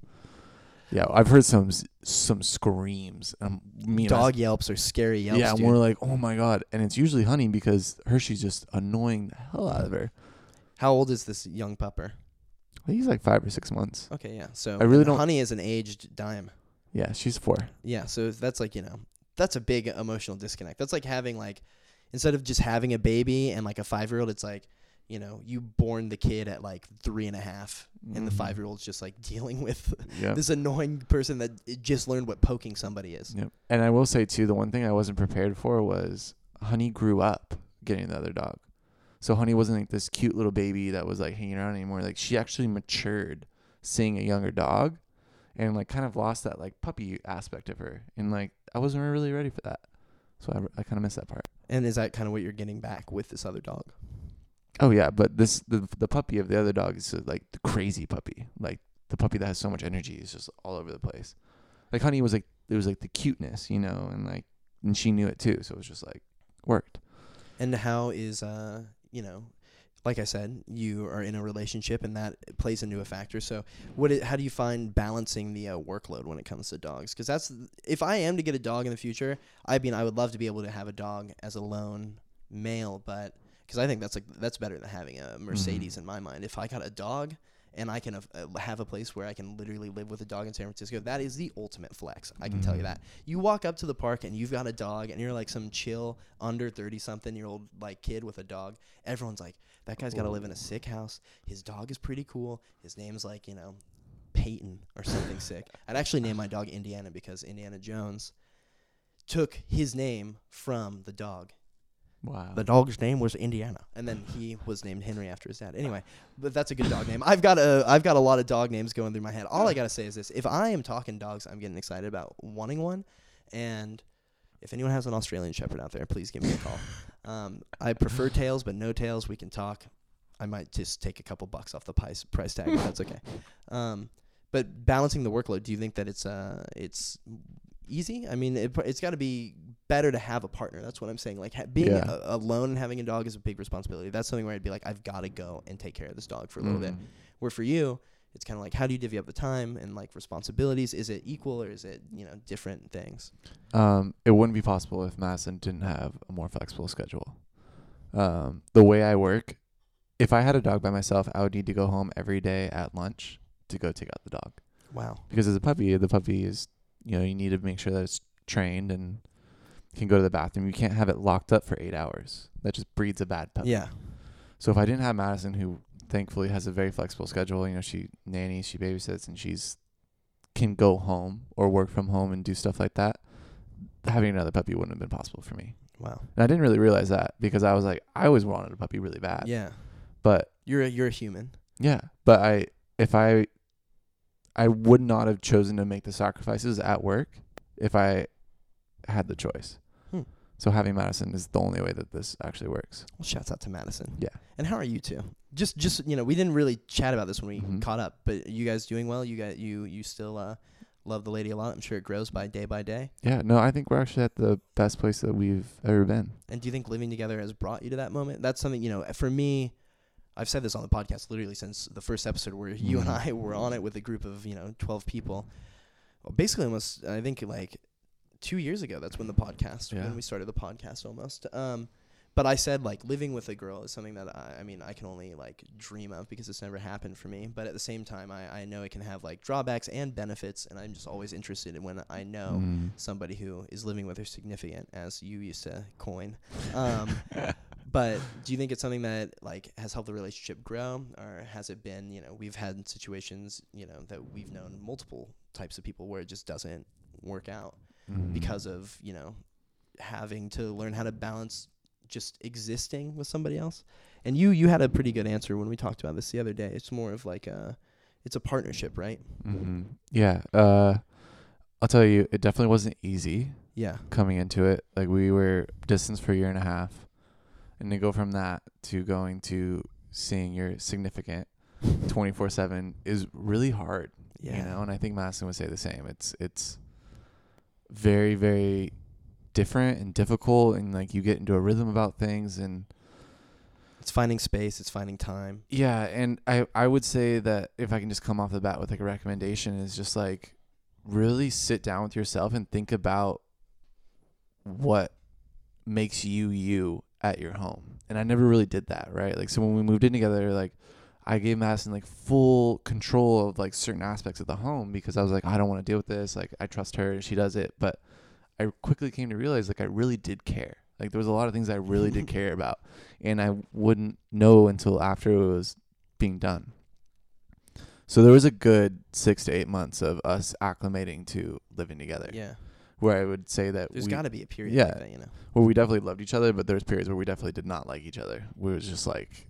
yeah, I've heard some some screams. Um, me Dog my, yelps or scary yelps. Yeah, and we're like, oh, my God. And it's usually Honey because Hershey's just annoying the hell out of her. How old is this young pupper? I think he's like five or six months. Okay, yeah. So I really don't, Honey is an aged dime. Yeah, she's four. Yeah, so that's like, you know. That's a big emotional disconnect. That's like having like, instead of just having a baby and like a five-year-old, it's like, you know, you born the kid at like three and a half mm-hmm. and the five-year-old's just like dealing with yep. this annoying person that just learned what poking somebody is. Yep. And I will say too, the one thing I wasn't prepared for was Honey grew up getting the other dog. So Honey wasn't like this cute little baby that was like hanging around anymore. Like she actually matured seeing a younger dog and like kind of lost that like puppy aspect of her. And like I wasn't really ready for that. So I, I kind of missed that part. And is that kind of what you're getting back with this other dog? Oh, yeah. But this the the puppy of the other dog is like the crazy puppy. Like the puppy that has so much energy is just all over the place. Like Honey was like, it was like the cuteness, you know, and like, and she knew it too. So it was just like, worked. And how is, uh, you know, like I said, you are in a relationship and that plays into a factor. So what? It, how do you find balancing the uh, workload when it comes to dogs? Because that's, if I am to get a dog in the future, I mean, I would love to be able to have a dog as a lone male, but because I think that's like, that's better than having a Mercedes mm-hmm. in my mind. If I got a dog and I can uh, have a place where I can literally live with a dog in San Francisco, that is the ultimate flex. I can mm-hmm. tell you that. You walk up to the park and you've got a dog and you're like some chill under thirty something year old like kid with a dog. Everyone's like, that guy's got to live in a sick house. His dog is pretty cool. His name's like, you know, Peyton or something sick. I'd actually name my dog Indiana because Indiana Jones took his name from the dog. Wow. The dog's name was Indiana, and then he was named Henry after his dad. Anyway, but that's a good dog name. I've got a I've got a lot of dog names going through my head. All I gotta say is this: if I am talking dogs, I'm getting excited about wanting one. And if anyone has an Australian Shepherd out there, please give me a call. Um, I prefer tails, but no tails. We can talk. I might just take a couple bucks off the price price tag, but that's okay. Um, but balancing the workload, do you think that it's uh it's easy? I mean, it, it's got to be better to have a partner. That's what I'm saying. Like ha- being yeah. a- alone and having a dog is a big responsibility. That's something where I'd be like, I've got to go and take care of this dog for a mm. little bit. Where for you, it's kind of like, how do you divvy up the time and like responsibilities? Is it equal or is it, you know, different things? Um, it wouldn't be possible if Madison didn't have a more flexible schedule. Um, the way I work, if I had a dog by myself, I would need to go home every day at lunch to go take out the dog. Wow. Because as a puppy, the puppy is, you know, you need to make sure that it's trained and can go to the bathroom. You can't have it locked up for eight hours. That just breeds a bad puppy. Yeah. So if I didn't have Madison, who thankfully has a very flexible schedule, you know, she nannies, she babysits, and she's can go home or work from home and do stuff like that, having another puppy wouldn't have been possible for me. Wow. And I didn't really realize that because I was like, I always wanted a puppy really bad. Yeah. But you're a, you're a human. Yeah. But I if I I would not have chosen to make the sacrifices at work if I had the choice. Hmm. So having Madison is the only way that this actually works. Well, shouts out to Madison. Yeah. And how are you two? Just, just you know, we didn't really chat about this when we mm-hmm. caught up, but you guys doing well? You got you, you still uh, love the lady a lot. I'm sure it grows by day by day. Yeah. No, I think we're actually at the best place that we've ever been. And do you think living together has brought you to that moment? That's something, you know, for me, I've said this on the podcast literally since the first episode where you and I were on it with a group of, you know, twelve people. Well, basically, almost, I think, like, two years ago, that's when the podcast, yeah. when we started the podcast almost. Um, but I said, like, living with a girl is something that, I, I mean, I can only, like, dream of because it's never happened for me. But at the same time, I, I know it can have, like, drawbacks and benefits, and I'm just always interested in when I know mm. somebody who is living with her significant, as you used to coin. Um But do you think it's something that, like, has helped the relationship grow, or has it been, you know, we've had situations, you know, that we've known multiple types of people where it just doesn't work out mm-hmm. because of, you know, having to learn how to balance just existing with somebody else? And you, you had a pretty good answer when we talked about this the other day. It's more of like a, it's a partnership, right? Mm-hmm. Yeah. Uh, I'll tell you, it definitely wasn't easy. Yeah. Coming into it. Like, we were distanced for a year and a half. And to go from that to going to seeing your significant twenty-four seven is really hard, yeah. you know? And I think Madison would say the same. It's it's very, very different and difficult, and, like, you get into a rhythm about things. And it's finding space. It's finding time. Yeah, and I, I would say that if I can just come off the bat with, like, a recommendation is just, like, really sit down with yourself and think about what makes you you at your home. And I never really did that, right? Like, so when we moved in together, like, I gave Madison, like, full control of, like, certain aspects of the home because I was like, I don't want to deal with this. Like, I trust her. She does it. But I quickly came to realize, like, I really did care. Like, there was a lot of things I really did care about. And I wouldn't know until after it was being done. So there was a good six to eight months of us acclimating to living together. Yeah. where I would say that there's got to be a period, yeah, like that, you know, where we definitely loved each other, but there's periods where we definitely did not like each other. It was just like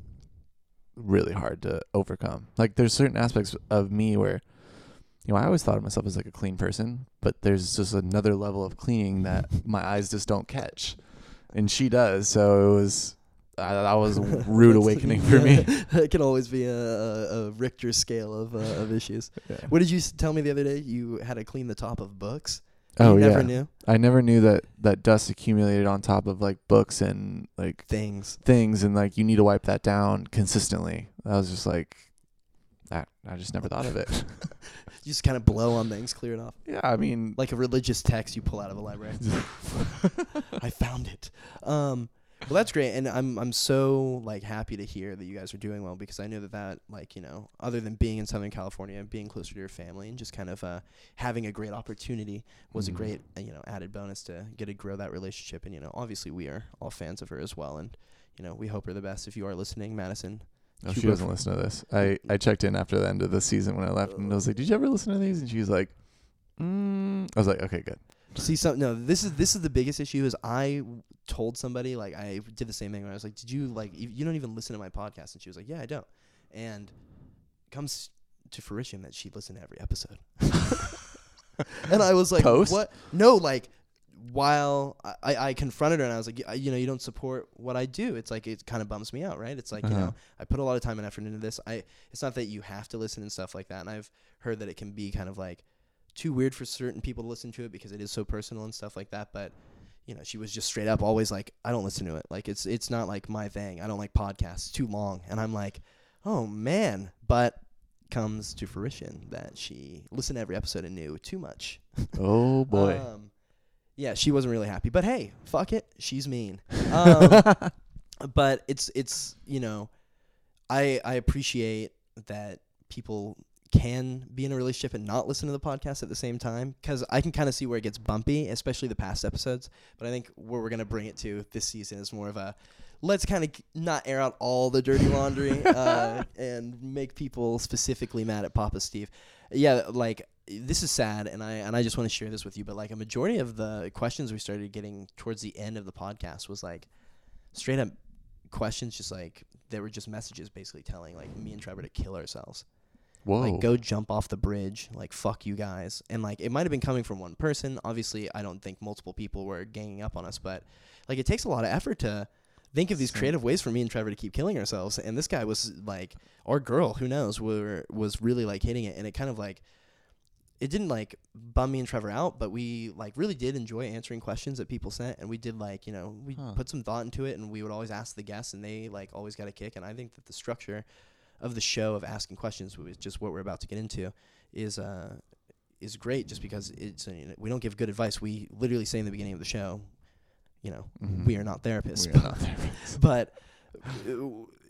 really hard to overcome. Like there's certain aspects of me where, you know, I always thought of myself as like a clean person, but there's just another level of cleaning that my eyes just don't catch, and she does. So it was, I, that was a rude awakening for me. It can always be a, a Richter scale of uh, of issues. Yeah. What did you s tell me the other day? You had to clean the top of books. Oh, you yeah. never knew? I never knew that, that dust accumulated on top of like books and like things, things, and like you need to wipe that down consistently. I was just like, that I just never thought of it. You just kind of blow on things, clear it off. Yeah, I mean, like a religious text you pull out of a library. I found it. Um, well, that's great, and I'm I'm so like happy to hear that you guys are doing well, because I know that that like, you know, other than being in Southern California, being closer to your family, and just kind of uh, having a great opportunity was mm-hmm. a great uh, you know, added bonus to get to grow that relationship. And you know, obviously we are all fans of her as well, and you know, we hope her the best. If you are listening, Madison. Oh, she doesn't listen to this. I, I checked in after the end of the season when I left, and I was like, did you ever listen to these? And she was like, mm. I was like, okay, good. See, so, no, this is this is the biggest issue is I told somebody, like, I did the same thing where I was like, did you, like, you don't even listen to my podcast? And she was like, yeah, I don't. And it comes to fruition that she listened to every episode. And I was like, Post? What? No, like, while I, I confronted her and I was like, you know, you don't support what I do. It's like, it kind of bums me out, right? It's like, uh-huh. you know, I put a lot of time and effort into this. I, it's not that you have to listen and stuff like that. And I've heard that it can be kind of like too weird for certain people to listen to it because it is so personal and stuff like that. But, you know, she was just straight up always like, I don't listen to it. Like, it's, it's not like my thing. I don't like podcasts, too long. And I'm like, oh man, but comes to fruition that she listened to every episode and knew too much. Oh boy. um, Yeah, she wasn't really happy, but hey, fuck it, she's mean. Um, but it's it's you know, I I appreciate that people can be in a relationship and not listen to the podcast at the same time, because I can kind of see where it gets bumpy, especially the past episodes. But I think where we're gonna bring it to this season is more of a let's kind of not air out all the dirty laundry uh, and make people specifically mad at Papa Steve. Yeah, like. This is sad, and I and I just want to share this with you, but like a majority of the questions we started getting towards the end of the podcast was like straight up questions, just like they were just messages basically telling like me and Trevor to kill ourselves. Whoa. Like, go jump off the bridge, like fuck you guys. And like it might have been coming from one person. Obviously, I don't think multiple people were ganging up on us, but like it takes a lot of effort to think of these creative ways for me and Trevor to keep killing ourselves. And this guy was like, or girl, who knows, were was really like hitting it, and it kind of like it didn't like bum me and Trevor out, but we like really did enjoy answering questions that people sent, and we did like, you know, we huh. put some thought into it, and we would always ask the guests, and they like always got a kick. And I think that the structure of the show of asking questions, which is just what we're about to get into, is uh is great, just because it's uh, we don't give good advice. We literally say in the beginning of the show, you know, mm-hmm. we are not therapists. We are not therapists. But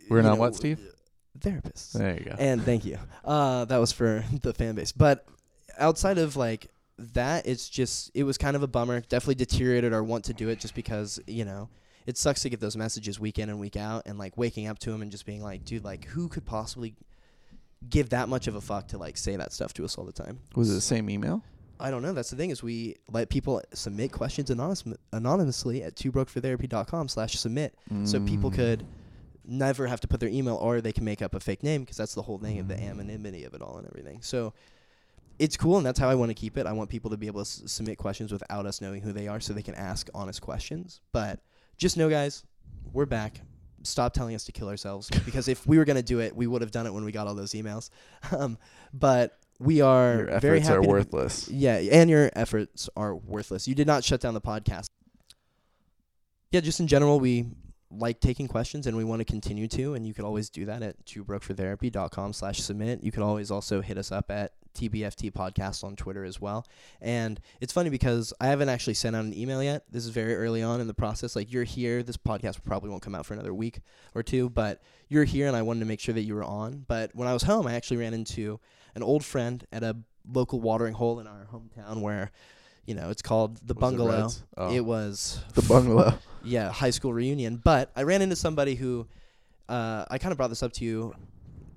we're not know, what, Steve? Therapists. There you go. And thank you. Uh, that was for the fan base, but. Outside of like that, it's just it was kind of a bummer. Definitely deteriorated our want to do it, just because, you know, it sucks to get those messages week in and week out, and like waking up to them and just being like, dude, like who could possibly give that much of a fuck to like say that stuff to us all the time? Was it the same email? I don't know. That's the thing, is we let people submit questions anonymous anonymously at two broke for therapy dot com slash submit, mm. so people could never have to put their email, or they can make up a fake name, because that's the whole thing mm. of the anonymity of it all and everything. So. It's cool, and that's how I want to keep it. I want people to be able to s submit questions without us knowing who they are, so they can ask honest questions. But just know, guys, we're back. Stop telling us to kill ourselves, because if we were going to do it, we would have done it when we got all those emails. Um, but we are your efforts very happy are worthless. To, yeah, and your efforts are worthless. You did not shut down the podcast. Yeah, just in general, we like taking questions, and we want to continue to, and you could always do that at two broke for therapy dot com slash submit. You could always also hit us up at T B F T podcast on Twitter as well. And it's funny because I haven't actually sent out an email yet. This is very early on in the process. Like, you're here. This podcast probably won't come out for another week or two, but you're here, and I wanted to make sure that you were on. But when I was home, I actually ran into an old friend at a local watering hole in our hometown where, you know, it's called The Bungalow. Was it, oh. it was The Bungalow. Yeah, high school reunion. But I ran into somebody who, uh, I kind of brought this up to you,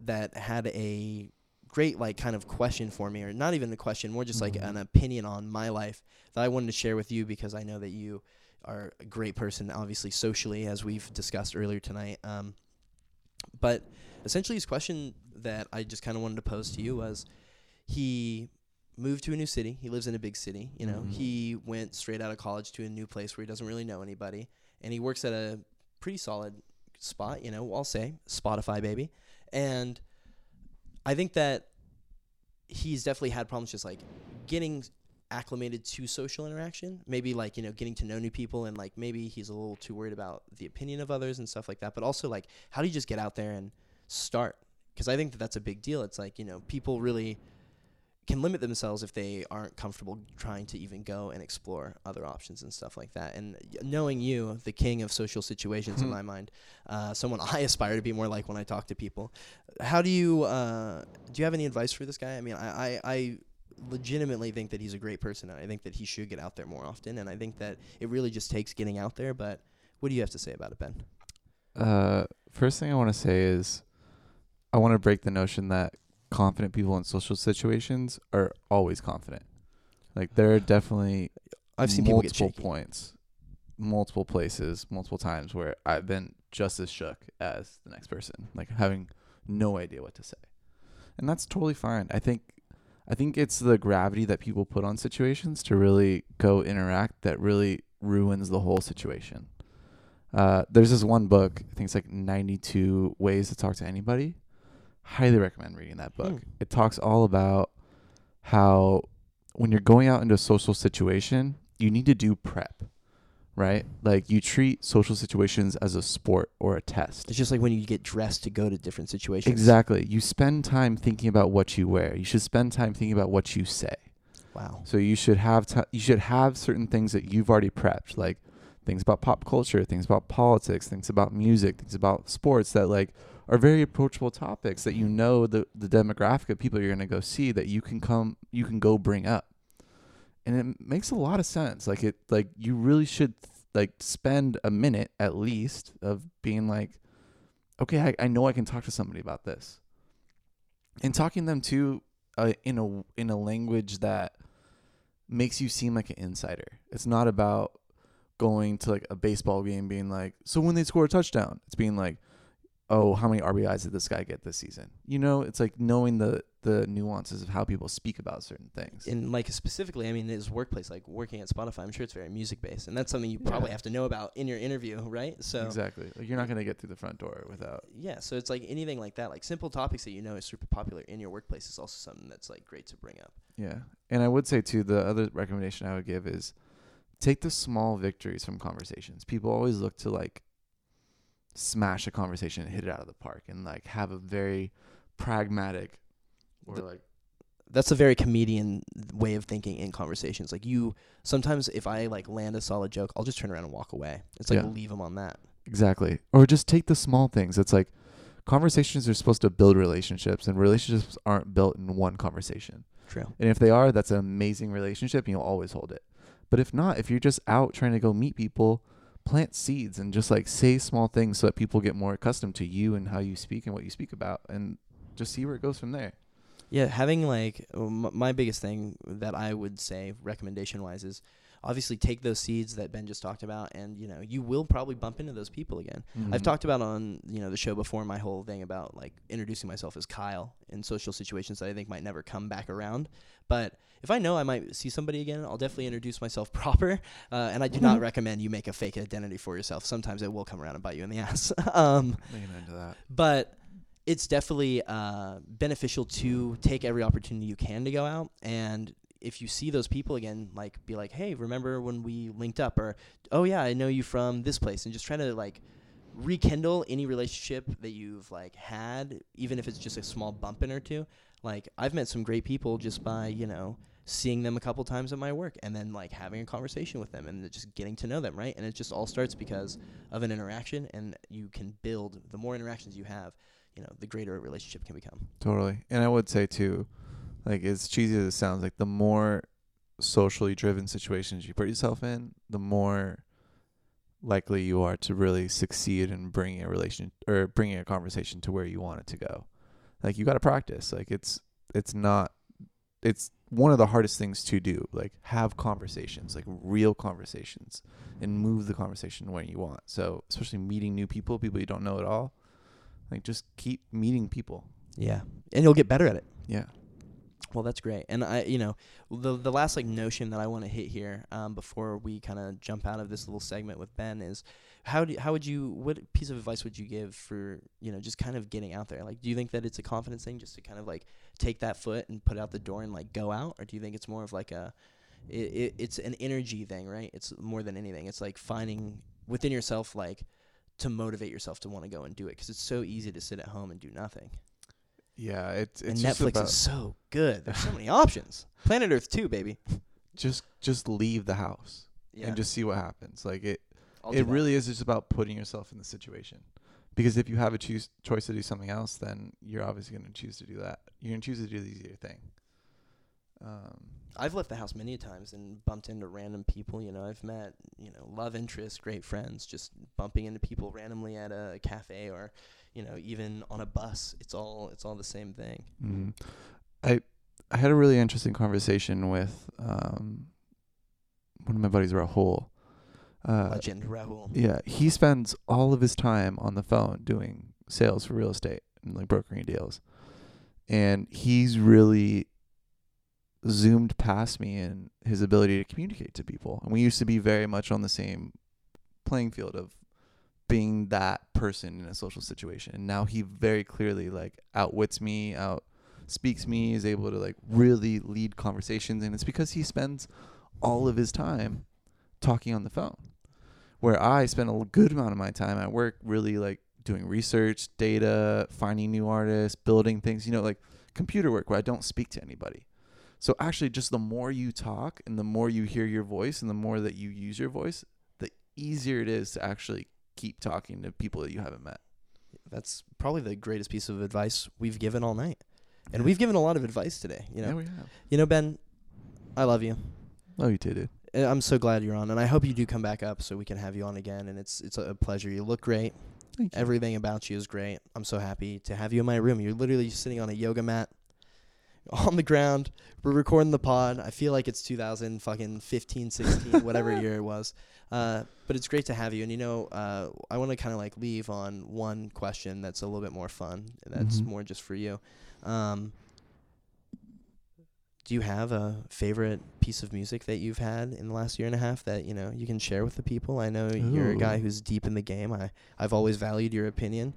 that had a great like kind of question for me, or not even a question, more just like an opinion on my life that I wanted to share with you, because I know that you are a great person, obviously socially, as we've discussed earlier tonight. Um, but essentially his question that I just kind of wanted to pose to you was, he moved to a new city. He lives in a big city. You know, mm-hmm. he went straight out of college to a new place where he doesn't really know anybody. And he works at a pretty solid spot, you know, I'll say Spotify, baby. And I think that he's definitely had problems just like getting acclimated to social interaction, maybe like, you know, getting to know new people, and like maybe he's a little too worried about the opinion of others and stuff like that. But also, like, how do you just get out there and start? Because I think that that's a big deal. It's like, you know, people really can limit themselves if they aren't comfortable trying to even go and explore other options and stuff like that. And knowing you, the king of social situations in my mind, uh, someone I aspire to be more like when I talk to people. How do you, uh, do you have any advice for this guy? I mean, I, I, I legitimately think that he's a great person, and I think that he should get out there more often. And I think that it really just takes getting out there. But what do you have to say about it, Ben? Uh, first thing I want to say is I want to break the notion that confident people in social situations are always confident. Like, there are definitely I've seen multiple people get shaky. points, multiple places, multiple times where I've been just as shook as the next person, like having no idea what to say. And that's totally fine. I think I think it's the gravity that people put on situations to really go interact that really ruins the whole situation. Uh, there's this one book, I think it's like ninety-two Ways to Talk to Anybody. Highly recommend reading that book. Hmm. It talks all about how when you're going out into a social situation, you need to do prep, right? Like, you treat social situations as a sport or a test. It's just like when you get dressed to go to different situations. Exactly. You spend time thinking about what you wear. You should spend time thinking about what you say. Wow. So you should have t- you should have certain things that you've already prepped, like things about pop culture, things about politics, things about music, things about sports that like are very approachable topics that you know the, the demographic of people you're going to go see that you can come, you can go bring up. And it makes a lot of sense. Like it, like you really should th- like spend a minute at least of being like, okay, I, I know I can talk to somebody about this, and talking to them too uh, in a, in a language that makes you seem like an insider. It's not about going to like a baseball game being like, so when they score a touchdown, it's being like, oh, how many R B Is did this guy get this season? You know, it's like knowing the, the nuances of how people speak about certain things. And like specifically, I mean, his workplace, like working at Spotify, I'm sure it's very music based, and that's something you yeah. probably have to know about in your interview, right? So exactly, like you're not going to get through the front door without. Yeah, so it's like anything like that, like simple topics that you know is super popular in your workplace is also something that's like great to bring up. Yeah, and I would say too, the other recommendation I would give is take the small victories from conversations. People always look to like smash a conversation and hit it out of the park and like have a very pragmatic or the, like that's a very comedian way of thinking in conversations. Like you sometimes if I like land a solid joke, I'll just turn around and walk away. It's like yeah. leave them on that. Exactly. Or just take the small things. It's like conversations are supposed to build relationships, and relationships aren't built in one conversation. True. And if they are, that's an amazing relationship and you'll always hold it. But if not, if you're just out trying to go meet people, plant seeds and just like say small things so that people get more accustomed to you and how you speak and what you speak about, and just see where it goes from there. Yeah. Having like m- my biggest thing that I would say recommendation wise is obviously take those seeds that Ben just talked about, and you know, you will probably bump into those people again. Mm-hmm. I've talked about on, you know, the show before my whole thing about like introducing myself as Kyle in social situations that I think might never come back around. But if I know I might see somebody again, I'll definitely introduce myself proper. Uh, and I do not recommend you make a fake identity for yourself. Sometimes it will come around and bite you in the ass. um, into that. But it's definitely uh, beneficial to take every opportunity you can to go out. And if you see those people again, like be like, hey, remember when we linked up? Or, oh, yeah, I know you from this place. And just trying to like rekindle any relationship that you've like had, even if it's just a small bump in or two. Like, I've met some great people just by, you know, seeing them a couple times at my work and then, like, having a conversation with them and just getting to know them, right? And it just all starts because of an interaction, and you can build, the more interactions you have, you know, the greater a relationship can become. Totally. And I would say, too, like, as cheesy as it sounds, like, the more socially driven situations you put yourself in, the more likely you are to really succeed in bringing a relation or bringing a conversation to where you want it to go. Like, you got to practice. Like, it's it's not, it's one of the hardest things to do, like have conversations, like real conversations, and move the conversation where you want. So especially meeting new people, people you don't know at all, like just keep meeting people. Yeah. And you'll get better at it. Yeah. Well, that's great. And I, you know, the the last like notion that I want to hit here um, before we kind of jump out of this little segment with Ben is how do how would you, what piece of advice would you give for, you know, just kind of getting out there? Like, do you think that it's a confidence thing just to kind of like take that foot and put out the door and like go out? Or do you think it's more of like a, it, it, it's an energy thing, right? It's more than anything. It's like finding within yourself, like to motivate yourself to want to go and do it. 'Cause it's so easy to sit at home and do nothing. Yeah, it's it's and Netflix about, is so good. There's so many options. Planet Earth two, baby. Just just leave the house yeah. and just see what happens. Like it, I'll it really is just about putting yourself in the situation. Because if you have a choose choice to do something else, then you're obviously going to choose to do that. You're going to choose to do the easier thing. Um, I've left the house many times and bumped into random people. You know, I've met you know love interests, great friends, just bumping into people randomly at a cafe or. You know, even on a bus, it's all it's all the same thing. Mm-hmm. I I had a really interesting conversation with um, one of my buddies, Rahul. Uh, Legend Rahul. Yeah, he spends all of his time on the phone doing sales for real estate and like brokering deals, and he's really zoomed past me in his ability to communicate to people. And we used to be very much on the same playing field of being that person in a social situation, and now he very clearly like outwits me, out speaks me, is able to like really lead conversations, and it's because he spends all of his time talking on the phone, where I spend a good amount of my time at work really like doing research, data, finding new artists, building things, you know, like computer work where I don't speak to anybody. So actually, just the more you talk and the more you hear your voice and the more that you use your voice, the easier it is to actually keep talking to people that you haven't met. That's probably the greatest piece of advice we've given all night. And yeah. we've given a lot of advice today. You know, yeah, we have. You know, Ben, I love you. Love you too, dude. I'm so glad you're on. And I hope you do come back up so we can have you on again. And it's it's a pleasure. You look great. Thank you. Everything about you is great. I'm so happy to have you in my room. You're literally sitting on a yoga mat on the ground. We're recording the pod. I feel like it's two thousand fucking fifteen, sixteen, whatever year it was. Uh, but it's great to have you. And, you know, uh, I want to kind of like leave on one question that's a little bit more fun. That's mm-hmm. more just for you. Um, do you have a favorite piece of music that you've had in the last year and a half that, you know, you can share with the people? I know Ooh. You're a guy who's deep in the game. I, I've always valued your opinion,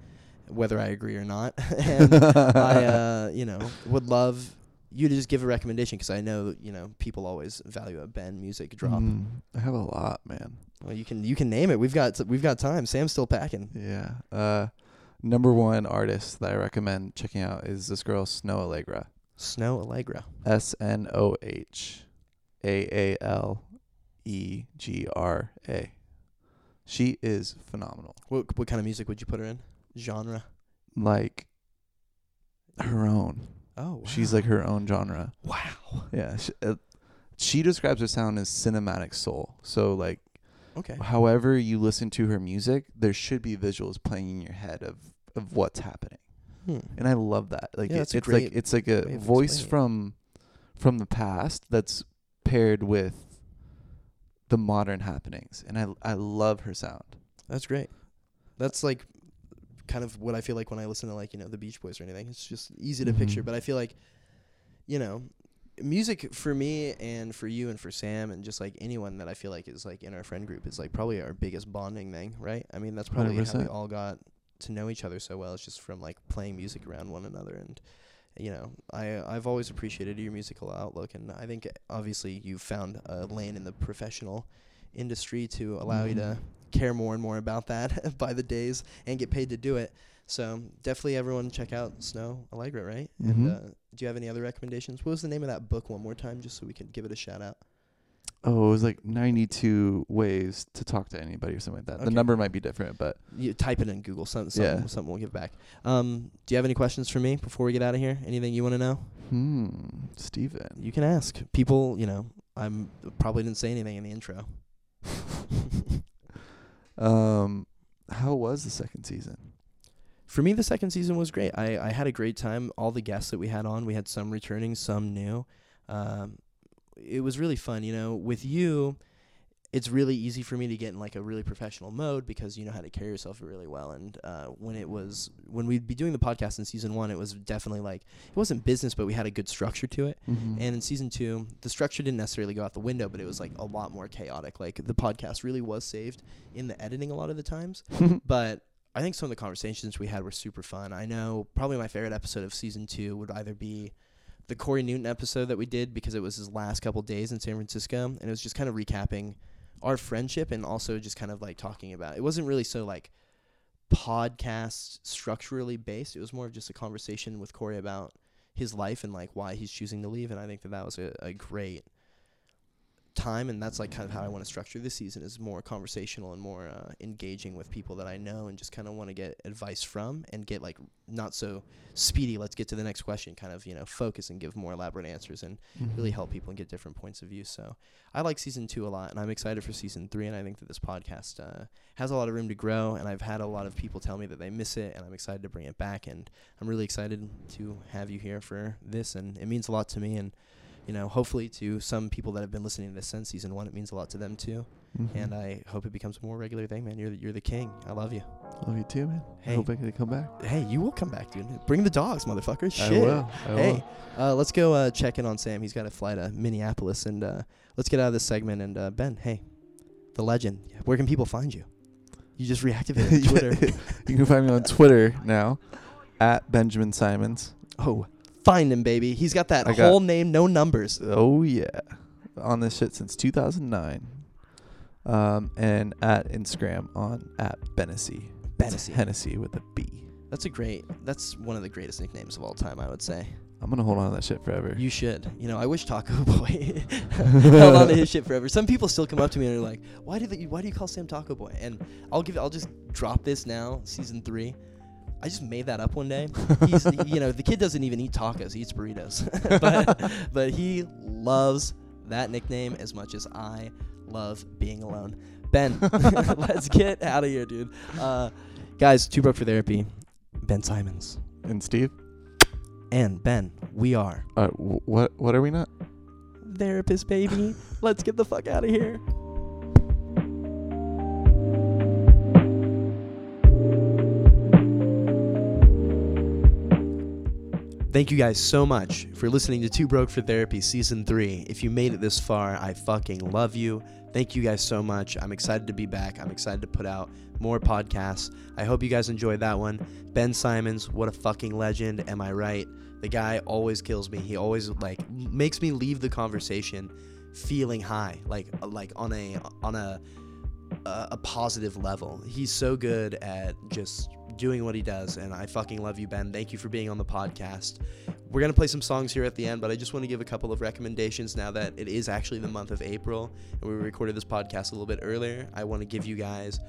whether I agree or not. And I, uh, you know, would love you to just give a recommendation, because I know, you know, people always value a Ben music drop. Mm, I have a lot, man. Well, you can you can name it. We've got t- we've got time. Sam's still packing. Yeah. Uh, number one artist that I recommend checking out is this girl Snoh Aalegra. Snoh Aalegra. S N O H A A L E G R A. She is phenomenal. What what kind of music would you put her in? Genre? Like her own. Oh, wow. She's like her own genre. Wow. Yeah. She, uh, she describes her sound as cinematic soul. So like, okay. However you listen to her music, there should be visuals playing in your head of, of what's happening. Hmm. And I love that. Like yeah, it, it's like it's like a voice from from the past that's paired with the modern happenings. And I I love her sound. That's great. That's like kind of what I feel like when I listen to like, you know, the Beach Boys or anything. It's just easy to mm-hmm. picture, but I feel like, you know, music for me and for you and for Sam and just like anyone that I feel like is like in our friend group is like probably our biggest bonding thing, right? I mean, that's probably one hundred percent how we all got to know each other so well. It's just from like playing music around one another. And you know, I I've always appreciated your musical outlook, and I think obviously you've found a lane in the professional industry to allow mm-hmm. you to care more and more about that by the days and get paid to do it. So definitely everyone check out Snoh Aalegra, right? Mm-hmm. And uh, do you have any other recommendations? What was the name of that book one more time, just so we can give it a shout out? Oh, it was like ninety-two ways to talk to anybody or something like that. Okay. The number might be different, but you type it in Google. Something, something, yeah. something we'll give back. Um, do you have any questions for me before we get out of here? Anything you want to know? Hmm, Stephen, you can ask people. You know, I'm probably didn't say anything in the intro. Um, how was the second season? for me, the second season was great. I, I had a great time. All the guests that we had on, we had some returning, some new. Um, it was really fun. You know, with you, it's really easy for me to get in like a really professional mode because you know how to carry yourself really well. And uh, when it was when we'd be doing the podcast in season one, it was definitely like it wasn't business, but we had a good structure to it. Mm-hmm. And in season two, the structure didn't necessarily go out the window, but it was like a lot more chaotic. Like the podcast really was saved in the editing a lot of the times, but I think some of the conversations we had were super fun. I know probably my favorite episode of season two would either be the Corey Newton episode that we did because it was his last couple days in San Francisco, and it was just kind of recapping our friendship and also just kind of like talking about it. It wasn't really so like podcast structurally based. It was more of just a conversation with Corey about his life and like why he's choosing to leave, and I think that that was a, a great time, and that's like kind of how I want to structure this season, is more conversational and more uh, engaging with people that I know and just kind of want to get advice from and get like not so speedy, let's get to the next question, kind of, you know, focus and give more elaborate answers and mm-hmm. really help people and get different points of view. So I like season two a lot, and I'm excited for season three, and I think that this podcast uh, has a lot of room to grow, and I've had a lot of people tell me that they miss it, and I'm excited to bring it back, and I'm really excited to have you here for this, and it means a lot to me, and you know, hopefully to some people that have been listening to this since season one, it means a lot to them too. Mm-hmm. And I hope it becomes a more regular thing, man. You're the, you're the king. I love you. Love you too, man. Hey. I hope I can come back. Hey, you will come back, dude. Bring the dogs, motherfucker. Shit. I will. I hey, will. Uh, let's go uh, check in on Sam. He's got to fly to Minneapolis. And uh, let's get out of this segment. And uh, Ben, hey, the legend, where can people find you? You just reactivated Twitter. You can find me on Twitter now, at Benjamin Simons. Oh, find him, baby. He's got that I whole got, name, no numbers. Oh, yeah. On this shit since two thousand nine. Um, and at Instagram on at Benessy. Benessy. Hennessy with a B. That's a great, that's one of the greatest nicknames of all time, I would say. I'm going to hold on to that shit forever. You should. You know, I wish Taco Boy held on to his shit forever. Some people still come up to me and they're like, why do, they, why do you call Sam Taco Boy? And I'll give, I'll just drop this now, season three. I just made that up one day. He's, you know, the kid doesn't even eat tacos; he eats burritos. but, but he loves that nickname as much as I love being alone. Ben, let's get out of here, dude. Uh, guys, Two Broke for Therapy. Ben Simons and Steve and Ben. We are. Uh, w- what? What are we not? Therapist, baby. Let's get the fuck out of here. Thank you guys so much for listening to Two Broke for Therapy Season three. If you made it this far, I fucking love you. Thank you guys so much. I'm excited to be back. I'm excited to put out more podcasts. I hope you guys enjoyed that one. Ben Simons, what a fucking legend, am I right? The guy always kills me. He always, like, makes me leave the conversation feeling high, like, like on a, on a, a, a positive level. He's so good at just doing what he does, and I fucking love you, Ben. Thank you for being on the podcast. We're gonna play some songs here at the end, but I just want to give a couple of recommendations now that it is actually the month of April and we recorded this podcast a little bit earlier. I want to give you guys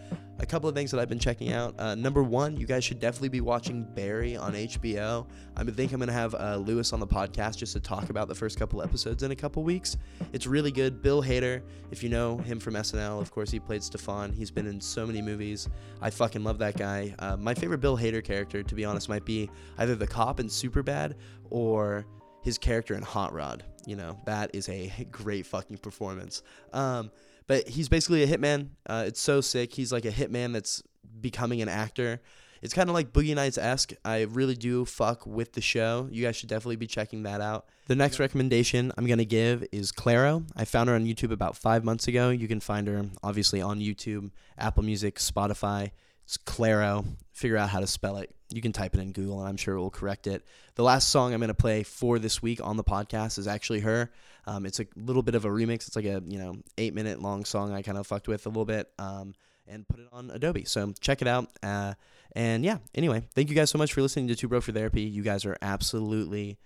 a couple of things that I've been checking out. Uh, number one, you guys should definitely be watching Barry on H B O. I think I'm going to have uh, Lewis on the podcast just to talk about the first couple episodes in a couple weeks. It's really good. Bill Hader, if you know him from S N L, of course, he played Stefan. He's been in so many movies. I fucking love that guy. Uh, my favorite Bill Hader character, to be honest, might be either the cop in Superbad or his character in Hot Rod. You know, that is a great fucking performance. Um... But he's basically a hitman. Uh, it's so sick. He's like a hitman that's becoming an actor. It's kind of like Boogie Nights-esque. I really do fuck with the show. You guys should definitely be checking that out. The next recommendation I'm going to give is Clairo. I found her on YouTube about five months ago. You can find her, obviously, on YouTube, Apple Music, Spotify. It's Clairo. Figure out how to spell it. You can type it in Google, and I'm sure it will correct it. The last song I'm going to play for this week on the podcast is actually her. Um, it's a little bit of a remix. It's like a, you know, eight-minute long song I kind of fucked with a little bit um, and put it on Adobe. So check it out. Uh, and, yeah, anyway, thank you guys so much for listening to Two Broke for Therapy. You guys are absolutely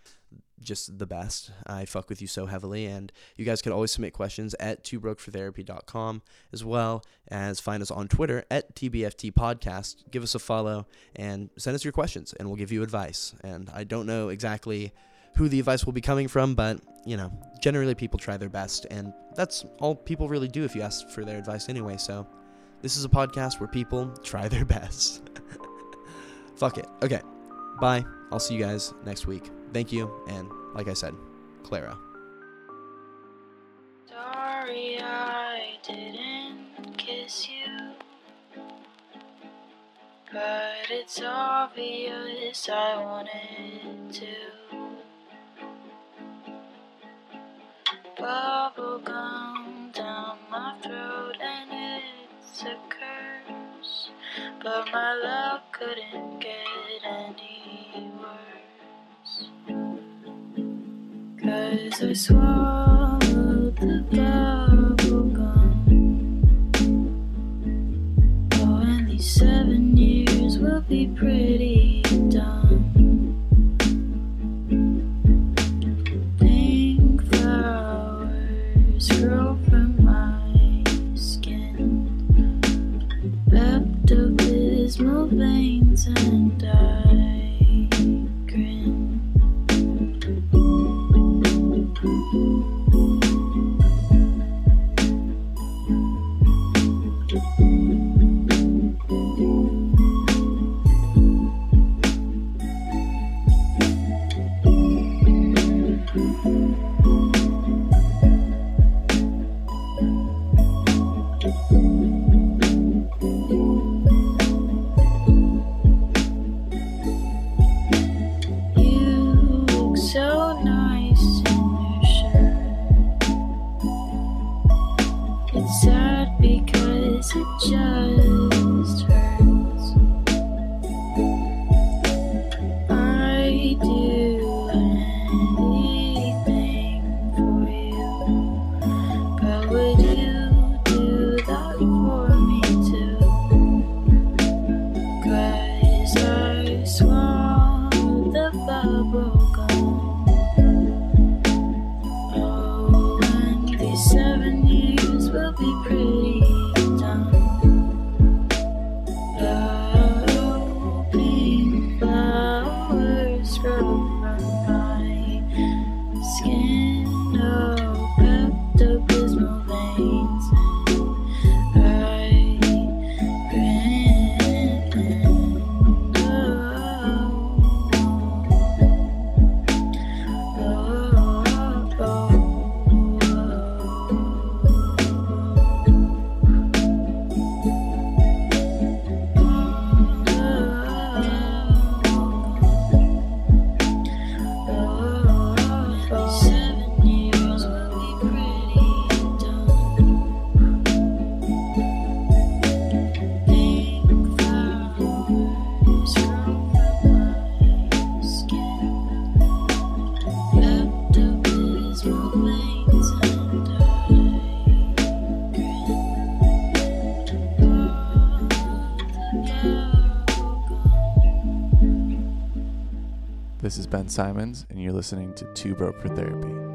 just the best. I fuck with you so heavily, and you guys can always submit questions at two broke for therapy dot com, as well as find us on Twitter at T B F T podcast. Give us a follow and send us your questions, and we'll give you advice. And I don't know exactly who the advice will be coming from, but you know, generally people try their best, and that's all people really do if you ask for their advice anyway. So this is a podcast where people try their best. Fuck it. Okay. Bye. I'll see you guys next week. Thank you. And like I said, Clairo. Sorry I didn't kiss you, but it's obvious I wanted to. Bubble gum down my throat and it's a curse, but my love couldn't get any worse. Cause I swallowed the bubble gum. Oh, and these seven years will be pretty dumb. Veins and I grin. This is Ben Simons, and you're listening to Two Broke for Therapy.